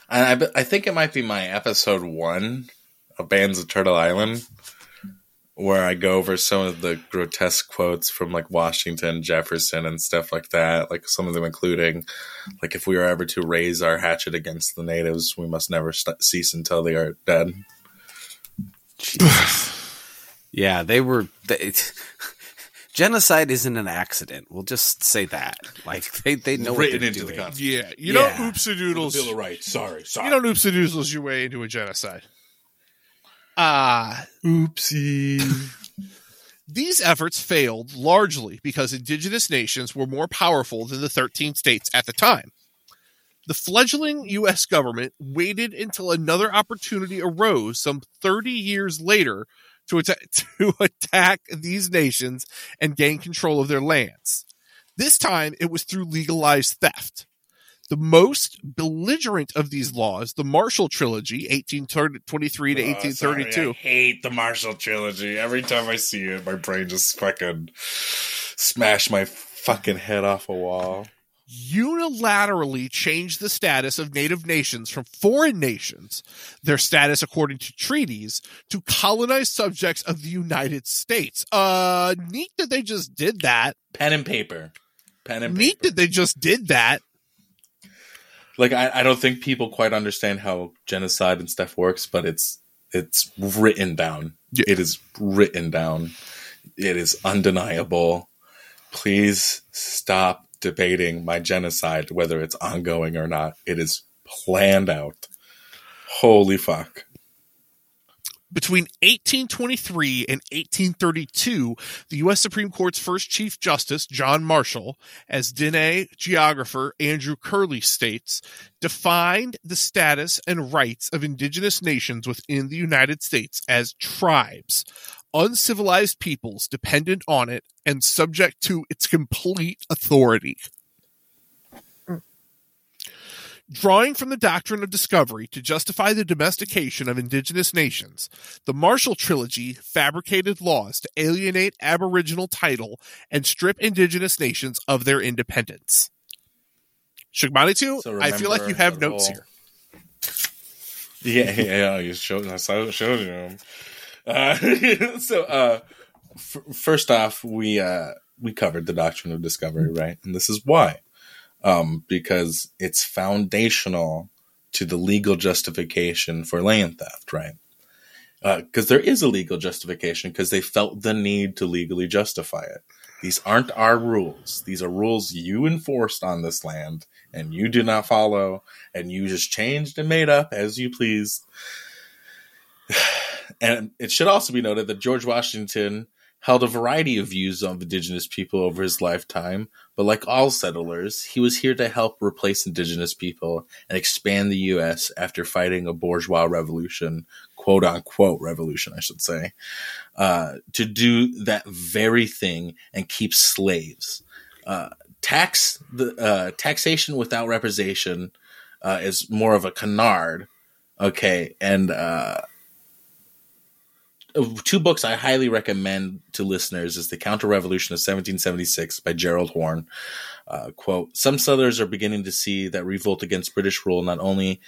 And I think it might be my episode 1 of Bands of Turtle Island, where I go over some of the grotesque quotes from like Washington, Jefferson, and stuff like that. Like some of them, including like, if we are ever to raise our hatchet against the natives, we must never cease until they are dead. Yeah, they were. Genocide isn't an accident. We'll just say that. Like they know written what into doing. The Constitution. Yeah, you don't oopsie doodles. Bill of Rights. Sorry. You don't oopsie doodles your way into a genocide. Oopsie. These efforts failed largely because indigenous nations were more powerful than the 13 states at the time. The fledgling U.S. government waited until another opportunity arose some 30 years later to attack these nations and gain control of their lands. This time, it was through legalized theft. The most belligerent of these laws, the Marshall Trilogy, 1823 to 1832. Sorry, I hate the Marshall Trilogy. Every time I see it, my brain just fucking smashed my fucking head off a wall. Unilaterally changed the status of native nations from foreign nations, their status according to treaties, to colonized subjects of the United States. Neat that they just did that. Pen and paper. Neat that they just did that. Like, I don't think people quite understand how genocide and stuff works, but it's written down. Yeah. It is written down. It is undeniable. Please stop debating my genocide, whether it's ongoing or not. It is planned out. Holy fuck. Between 1823 and 1832, the U.S. Supreme Court's first Chief Justice, John Marshall, as Diné geographer Andrew Curley states, defined the status and rights of indigenous nations within the United States as tribes, uncivilized peoples dependent on it and subject to its complete authority. Drawing from the Doctrine of Discovery to justify the domestication of indigenous nations, the Marshall Trilogy fabricated laws to alienate aboriginal title and strip indigenous nations of their independence. Shugmanitu, so I feel like you have notes here. Yeah, you showed us. I showed you them. First off, we covered the Doctrine of Discovery, right? And this is why, because it's foundational to the legal justification for land theft, right? Because there is a legal justification because they felt the need to legally justify it. These aren't our rules. These are rules you enforced on this land and you did not follow and you just changed and made up as you pleased. And it should also be noted that George Washington held a variety of views on indigenous people over his lifetime, but like all settlers, he was here to help replace indigenous people and expand the U.S. after fighting a bourgeois revolution, quote-unquote revolution, I should say, to do that very thing and keep slaves. Taxation without representation is more of a canard, okay, and... Two books I highly recommend to listeners is The Counter-Revolution of 1776 by Gerald Horne. Quote, some settlers are beginning to see that revolt against British rule not only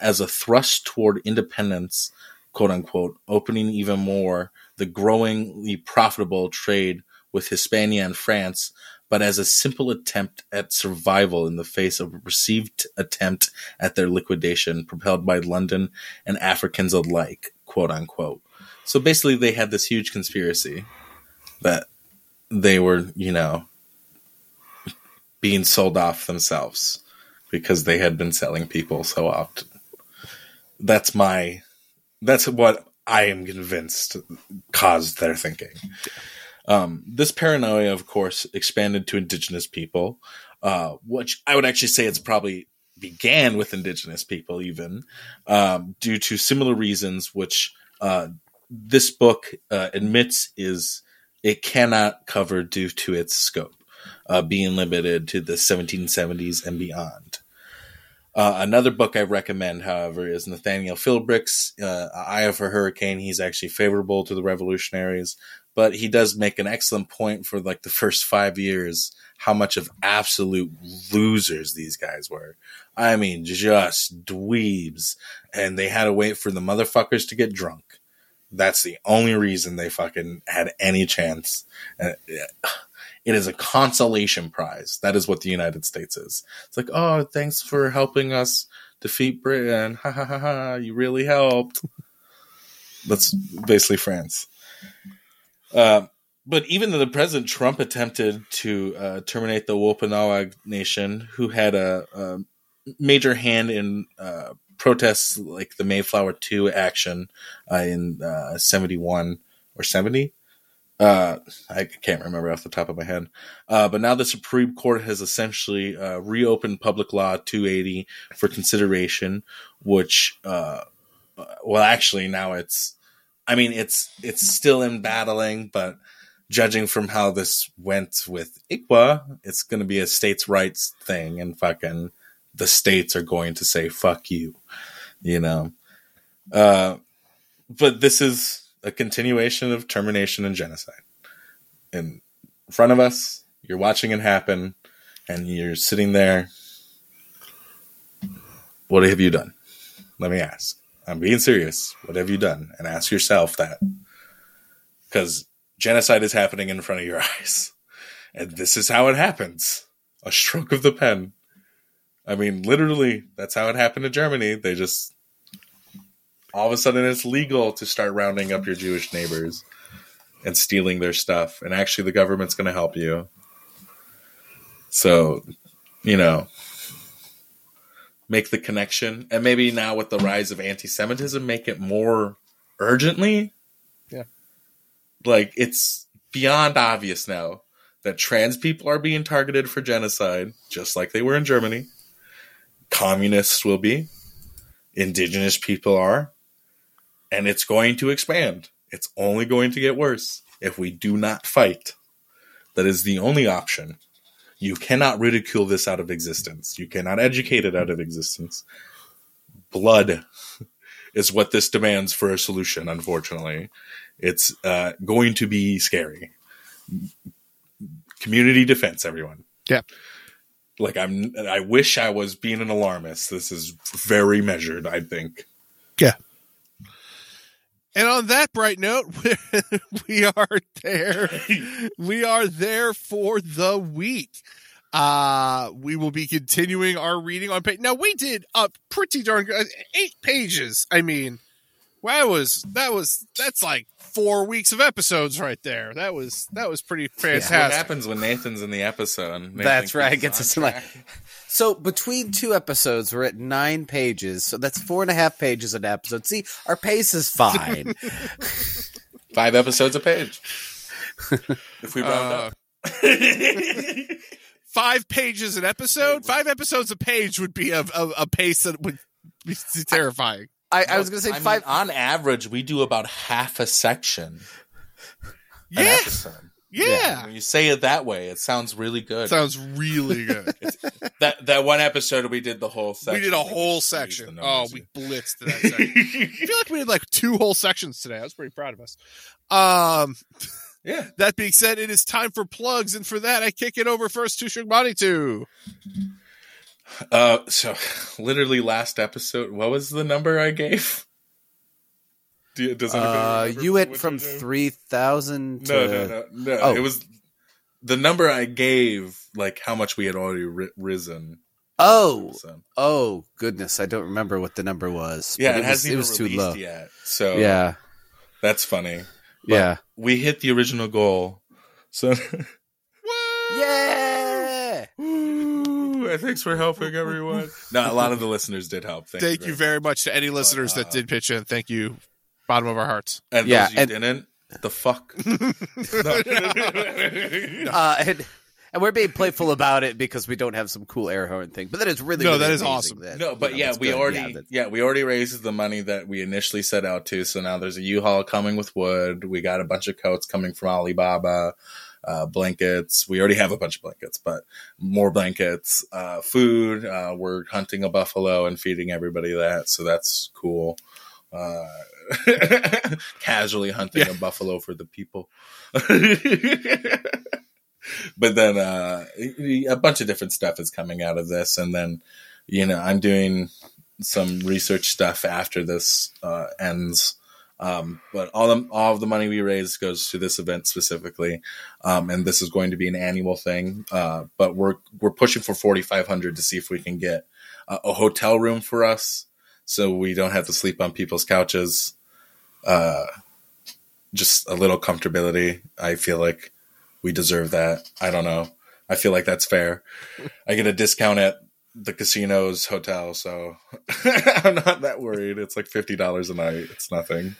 as a thrust toward independence, quote-unquote, opening even more the growingly profitable trade with Hispania and France, but as a simple attempt at survival in the face of a perceived attempt at their liquidation propelled by London and Africans alike, quote-unquote. So basically they had this huge conspiracy that they were, you know, being sold off themselves because they had been selling people so often. That's what I am convinced caused their thinking. This paranoia, of course, expanded to indigenous people, which I would actually say it's probably began with indigenous people even, due to similar reasons, which, this book admits is it cannot cover due to its scope, being limited to the 1770s and beyond. Another book I recommend, however, is Nathaniel Philbrick's Eye of a Hurricane. He's actually favorable to the revolutionaries, but he does make an excellent point for like the first 5 years, how much of absolute losers these guys were. I mean, just dweebs. And they had to wait for the motherfuckers to get drunk. That's the only reason they fucking had any chance. It is a consolation prize. That is what the United States is. It's like, oh, thanks for helping us defeat Britain. Ha ha ha ha. You really helped. That's basically France. But even though the President Trump attempted to terminate the Wampanoag Nation, who had a major hand in protests like the Mayflower 2 action in 71 or 70. I can't remember off the top of my head. But now the Supreme Court has essentially reopened Public Law 280 for consideration, which, well, actually now it's, I mean, it's still in battling, but judging from how this went with ICWA, it's going to be a states' rights thing, and fucking the states are going to say, fuck you, you know. But this is a continuation of termination and genocide. In front of us, you're watching it happen, and you're sitting there. What have you done? Let me ask. I'm being serious. What have you done? And ask yourself that. Because genocide is happening in front of your eyes. And this is how it happens. A stroke of the pen. I mean, literally, that's how it happened to Germany. They just, all of a sudden, it's legal to start rounding up your Jewish neighbors and stealing their stuff. And actually, the government's going to help you. So, you know, make the connection. And maybe now with the rise of anti-Semitism, make it more urgently. Yeah. Like, it's beyond obvious now that trans people are being targeted for genocide, just like they were in Germany. Communists will be. Indigenous people are. And it's going to expand. It's only going to get worse if we do not fight. That is the only option. You cannot ridicule this out of existence. You cannot educate it out of existence. Blood is what this demands for a solution, unfortunately. It's going to be scary. Community defense, everyone. Yeah. Like I wish I was being an alarmist. This is very measured, I think. Yeah. And on that bright note, we are there for the week. We will be continuing our reading on page. Now we did up pretty darn good, 8 pages. I mean, Well, that's like 4 weeks of episodes right there. That was pretty fantastic. Yeah, what happens when Nathan's in the episode? That's right. Gets us like, so between two episodes, we're at 9 pages. So that's 4.5 pages an episode. See, our pace is fine. 5 episodes a page. If we round up. 5 pages an episode? 5 episodes a page would be a pace that would be terrifying. I was going to say 5. Mean, on average, we do about half a section. Yeah. Yeah. When you say it that way, it sounds really good. Sounds really good. that one episode, we did the whole section. We did a whole section. Oh, we blitzed that section. I feel like we did like 2 whole sections today. I was pretty proud of us. Yeah. That being said, it is time for plugs, and for that, I kick it over first to Shugbani 2. So literally last episode, what was the number I gave? Does you went from 3,000 to... No. Oh. It was the number I gave, like how much we had already risen. Oh, goodness. I don't remember what the number was. Yeah, it was too low yet. So yeah, that's funny. But yeah, we hit the original goal. So yeah. Thanks for helping everyone. No, a lot of the listeners did help. Thank you very much to any listeners that did pitch in. Thank you. Bottom of our hearts. And yeah, those didn't. The fuck. No. And we're being playful about it because we don't have some cool air horn thing. But that is really that is awesome. We already raised the money that we initially set out to. So now there's a U-Haul coming with wood. We got a bunch of coats coming from Alibaba. Blankets. We already have a bunch of blankets, but more blankets. Food. We're hunting a buffalo and feeding everybody that. So that's cool. Casually hunting a buffalo for the people. But then a bunch of different stuff is coming out of this, and then I'm doing some research stuff after this ends. But all of the money we raise goes to this event specifically, and this is going to be an annual thing. But we're pushing for $4,500 to see if we can get a hotel room for us, so we don't have to sleep on people's couches. Just a little comfortability. I feel like we deserve that. I don't know. I feel like that's fair. I get a discount at the casino's hotel, so I'm not that worried. It's like $50 a night. It's nothing.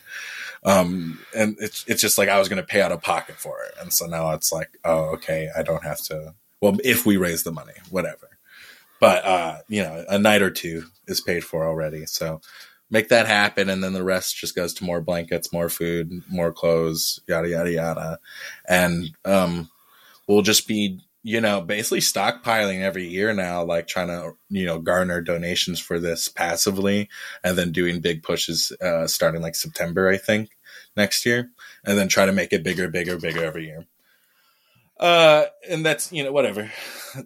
And it's just like I was going to pay out of pocket for it. And so now it's like, oh, okay, I don't have to. Well, if we raise the money, whatever. But, a night or two is paid for already. So make that happen. And then the rest just goes to more blankets, more food, more clothes, yada, yada, yada. And we'll just be, basically stockpiling every year now, like trying to, garner donations for this passively, and then doing big pushes starting like September, I think, next year. And then try to make it bigger, bigger, bigger every year. And that's, whatever.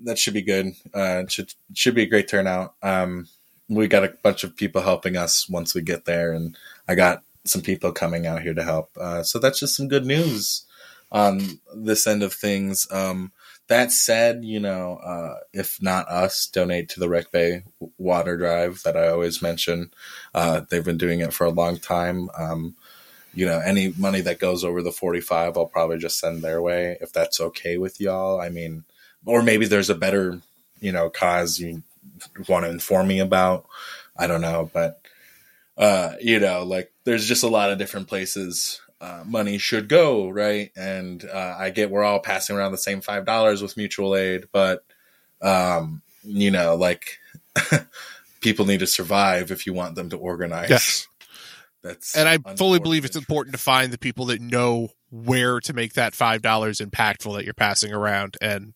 That should be good. It should be a great turnout. We got a bunch of people helping us once we get there, and I got some people coming out here to help. So that's just some good news on this end of things. That said, if not us, donate to the Rec Bay water drive that I always mention. They've been doing it for a long time. Any money that goes over the 45, I'll probably just send their way if that's okay with y'all. I mean, or maybe there's a better, cause you want to inform me about. I don't know. But, there's just a lot of different places money should go, right? And I get we're all passing around the same $5 with mutual aid. But, people need to survive if you want them to organize. Yes. And I fully believe it's important to find the people that know where to make that $5 impactful that you're passing around. And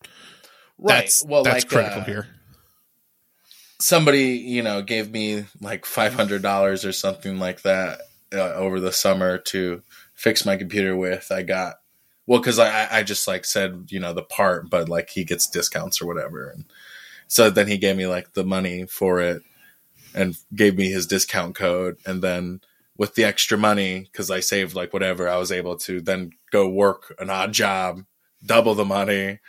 right. That's critical here. Somebody, gave me like $500 or something like that over the summer to fix my computer with. I got, because I just like said, the part, but like he gets discounts or whatever. And so then he gave me like the money for it and gave me his discount code. And then with the extra money, because I saved like whatever, I was able to then go work an odd job, double the money,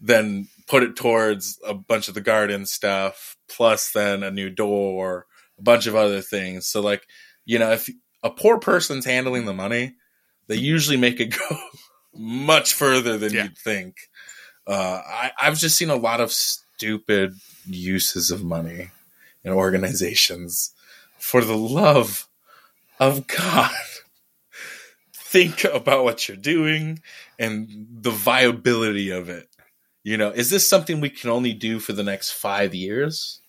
then put it towards a bunch of the garden stuff, plus then a new door, a bunch of other things. So like, if a poor person's handling the money, they usually make it go much further than you'd think. I've just seen a lot of stupid uses of money in organizations. For the love of God, think about what you're doing and the viability of it. You know, is this something we can only do for the next 5 years?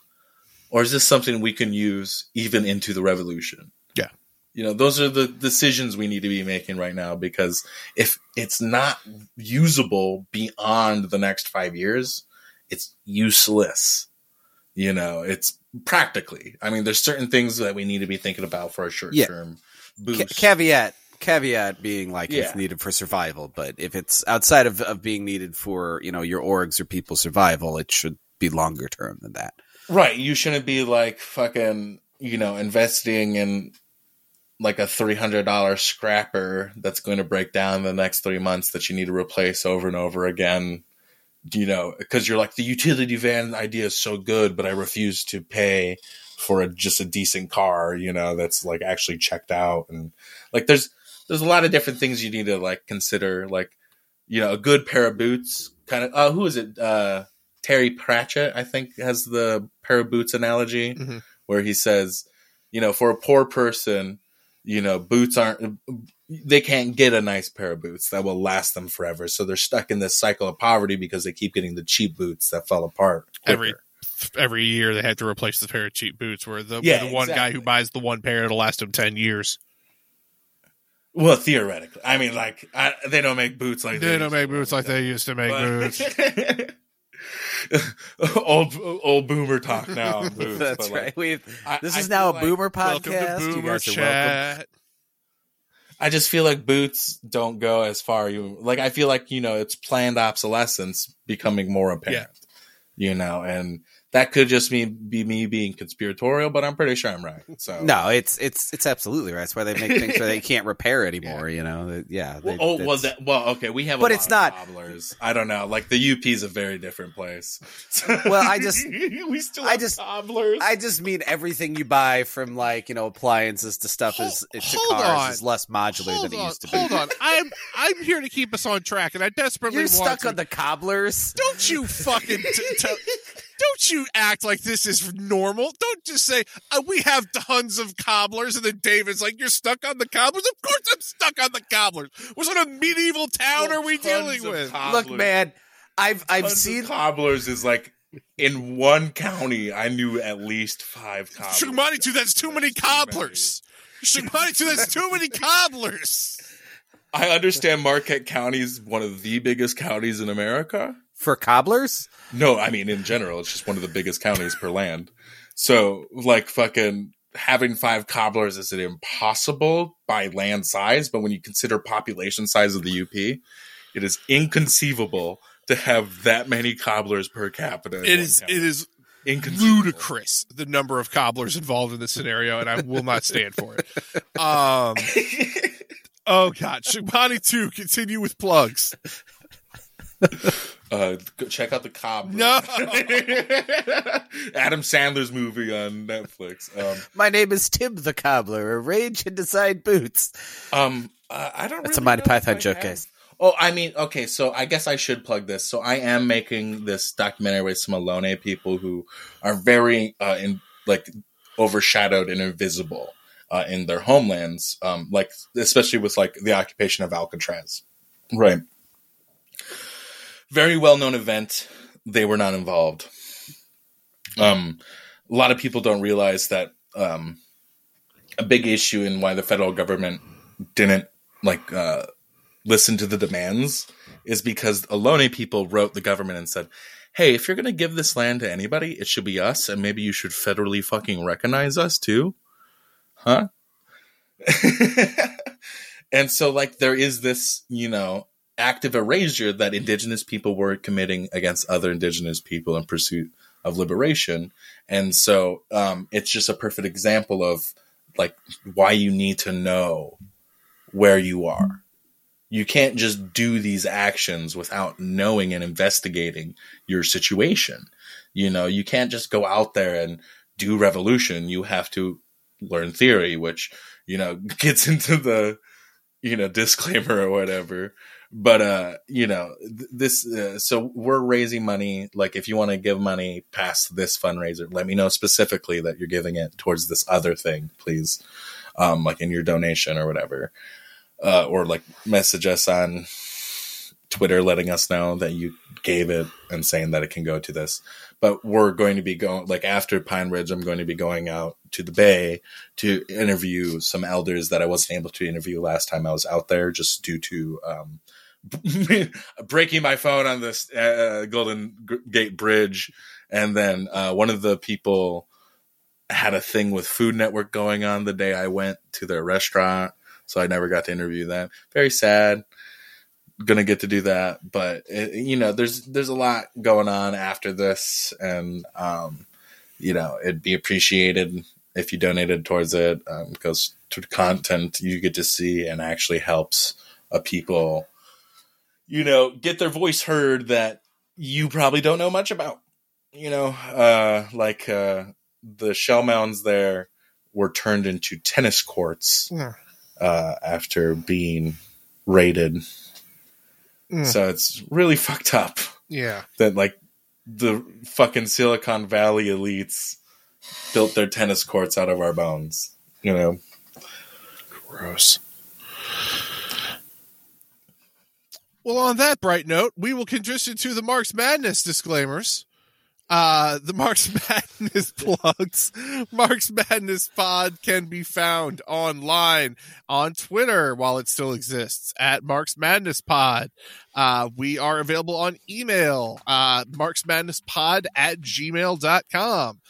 Or is this something we can use even into the revolution? Yeah. You know, those are the decisions we need to be making right now, because if it's not usable beyond the next 5 years, it's useless. You know, it's practically. I mean, there's certain things that we need to be thinking about for a short-term boost. Caveat being like it's needed for survival, but if it's outside of being needed for, you know, your orgs or people's survival, it should be longer term than that. Right. You shouldn't be like fucking, you know, investing in like a $300 scrapper that's going to break down in the next 3 months that you need to replace over and over again, you know, because you're like, the utility van idea is so good, but I refuse to pay for just a decent car, you know, that's like actually checked out. And like, there's a lot of different things you need to like consider, like, you know, a good pair of boots kind of, who is it? Terry Pratchett, I think, has the pair of boots analogy where he says, you know, for a poor person, you know, boots aren't, they can't get a nice pair of boots that will last them forever. So they're stuck in this cycle of poverty because they keep getting the cheap boots that fell apart quicker. Every year they had to replace the pair of cheap boots where the one guy who buys the one pair, it'll last him 10 years. Well, theoretically, I mean, like they don't make boots like they used to make boots. old boomer talk now. Boots, that's right. Like, this is now a boomer podcast. To boomer chat. I just feel like boots don't go as far. I feel like, you know, it's planned obsolescence becoming more apparent. Yeah. You know, and that could just be me being conspiratorial, but I'm pretty sure I'm right. So no, it's absolutely right. That's why they make things where they can't repair anymore. Yeah. You know, okay, we have, but it's not cobblers. I don't know, like the UP is a very different place. Well, we still have cobblers. I just mean everything you buy from like, you know, appliances to stuff is less modular than it used to be. Hold on, I'm here to keep us on track, and I desperately on the cobblers. Don't you fucking. Don't you act like this is normal. Don't just say, we have tons of cobblers. And then David's like, you're stuck on the cobblers? Of course I'm stuck on the cobblers. What sort of medieval town are we dealing with? Cobblers. Look, man, I've seen... cobblers is like, in one county, I knew at least 5 cobblers. Suquamish, that's too many cobblers. Suquamish, that's too many cobblers. I understand Marquette County is one of the biggest counties in America. For cobblers? No, I mean, in general, it's just one of the biggest counties per land. So, like, fucking having 5 cobblers is impossible by land size, but when you consider population size of the UP, it is inconceivable to have that many cobblers per capita. It is ludicrous, the number of cobblers involved in this scenario, and I will not stand for it. Oh, God. Shibani 2, continue with plugs. Check out the Cobbler. No, Adam Sandler's movie on Netflix. My name is Tim the Cobbler. Arrange and design boots. I don't. That's really a Monty Python joke, guys. Oh, I mean, okay. So I guess I should plug this. So I am making this documentary with some Ohlone people who are very overshadowed and invisible in their homelands, like especially with like the occupation of Alcatraz, right? Very well-known event. They were not involved. A lot of people don't realize that a big issue in why the federal government didn't listen to the demands is because Ohlone people wrote the government and said, hey, if you're going to give this land to anybody, it should be us, and maybe you should federally fucking recognize us too. Huh? And so, like, there is this, you know, active erasure that indigenous people were committing against other indigenous people in pursuit of liberation. And so it's just a perfect example of like why you need to know where you are. You can't just do these actions without knowing and investigating your situation. You know, you can't just go out there and do revolution. You have to learn theory, which you know, gets into the, you know, disclaimer or whatever. But, you know, this, so we're raising money. Like, if you want to give money past this fundraiser, let me know specifically that you're giving it towards this other thing, please. Like in your donation or whatever, or like message us on Twitter, letting us know that you gave it and saying that it can go to this. But we're going to be going, like after Pine Ridge, I'm going to be going out to the Bay to interview some elders that I wasn't able to interview last time I was out there, just due to breaking my phone on this Golden Gate Bridge. And then one of the people had a thing with Food Network going on the day I went to their restaurant. So I never got to interview them. Very sad. Going to get to do that. But, it, you know, there's a lot going on after this. And, you know, it'd be appreciated if you donated towards it. Because to the content you get to see and actually helps a people, you know, get their voice heard that you probably don't know much about, you know, like, the shell mounds there were turned into tennis courts after being raided. Mm. So it's really fucked up. Yeah. That like the fucking Silicon Valley elites built their tennis courts out of our bones, you know? Gross. Well, on that bright note, we will transition to the Mark's Madness disclaimers. The Mark's Madness plugs. Mark's Madness Pod can be found online on Twitter while it still exists at Mark's Madness Pod. We are available on email, marksmadnesspod@gmail.com.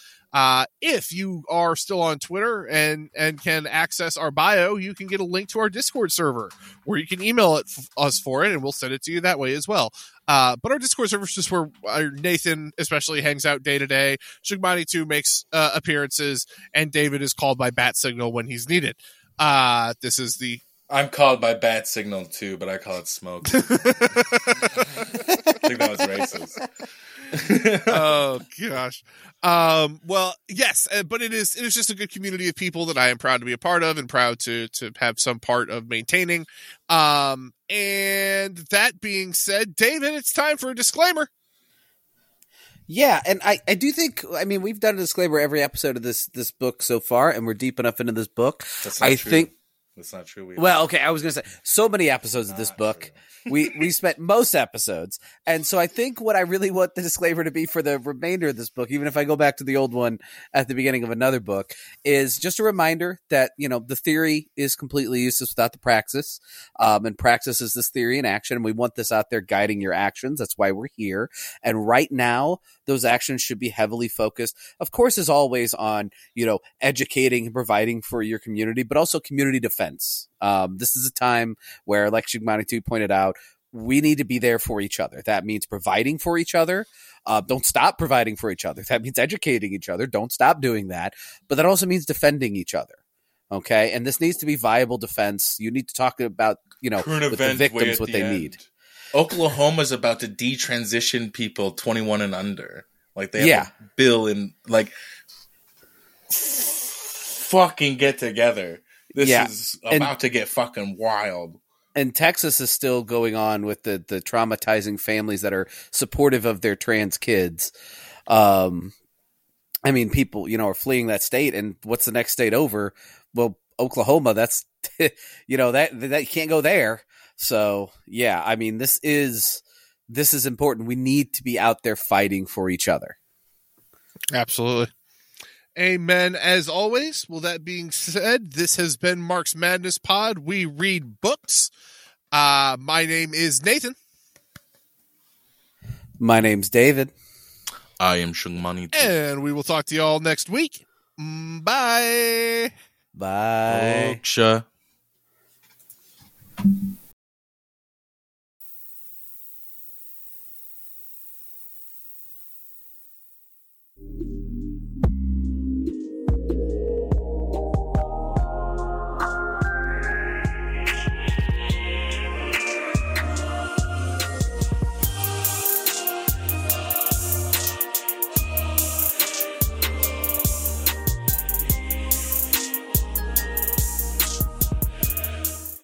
If you are still on Twitter and can access our bio, you can get a link to our Discord server where you can email it us for it, and we'll send it to you that way as well. But our Discord server is just where Nathan especially hangs out day to day. Shugmani too makes appearances, and David is called by bat signal when he's needed. This is the I'm called by bat signal too, but I call it smoke. I think that was racist. Oh gosh. Well, yes, but it is just a good community of people that I am proud to be a part of and proud to have some part of maintaining. And that being said, David, it's time for a disclaimer. Yeah, and I do think, I mean, we've done a disclaimer every episode of this book so far, and we're deep enough into this book. That's not true. That's not true. Well, okay, I was going to say, so many episodes of this book, we spent most episodes. And so I think what I really want the disclaimer to be for the remainder of this book, even if I go back to the old one at the beginning of another book, is just a reminder that, you know, the theory is completely useless without the praxis. And praxis is this theory in action. And we want this out there guiding your actions. That's why we're here. And right now, those actions should be heavily focused, of course, as always, on, you know, educating and providing for your community, but also community defense. This is a time where, like Shugmani pointed out, we need to be there for each other. That means providing for each other. Don't stop providing for each other. That means educating each other. Don't stop doing that. But that also means defending each other. Okay. And this needs to be viable defense. You need to talk about, you know, with the victims, what they need. Oklahoma's about to detransition people 21 and under. Like, they have a bill and, like, fucking get together. This is about to get fucking wild. And Texas is still going on with the traumatizing families that are supportive of their trans kids. I mean, people, you know, are fleeing that state. And what's the next state over? Well, Oklahoma, that's, you know, that you can't go there. So, yeah, I mean, this is important. We need to be out there fighting for each other. Absolutely. Amen, as always. Well, that being said, this has been Mark's Madness Pod. We read books. My name is Nathan. My name's David. I am Shungmani. And we will talk to you all next week. Bye. Bye. Moksha.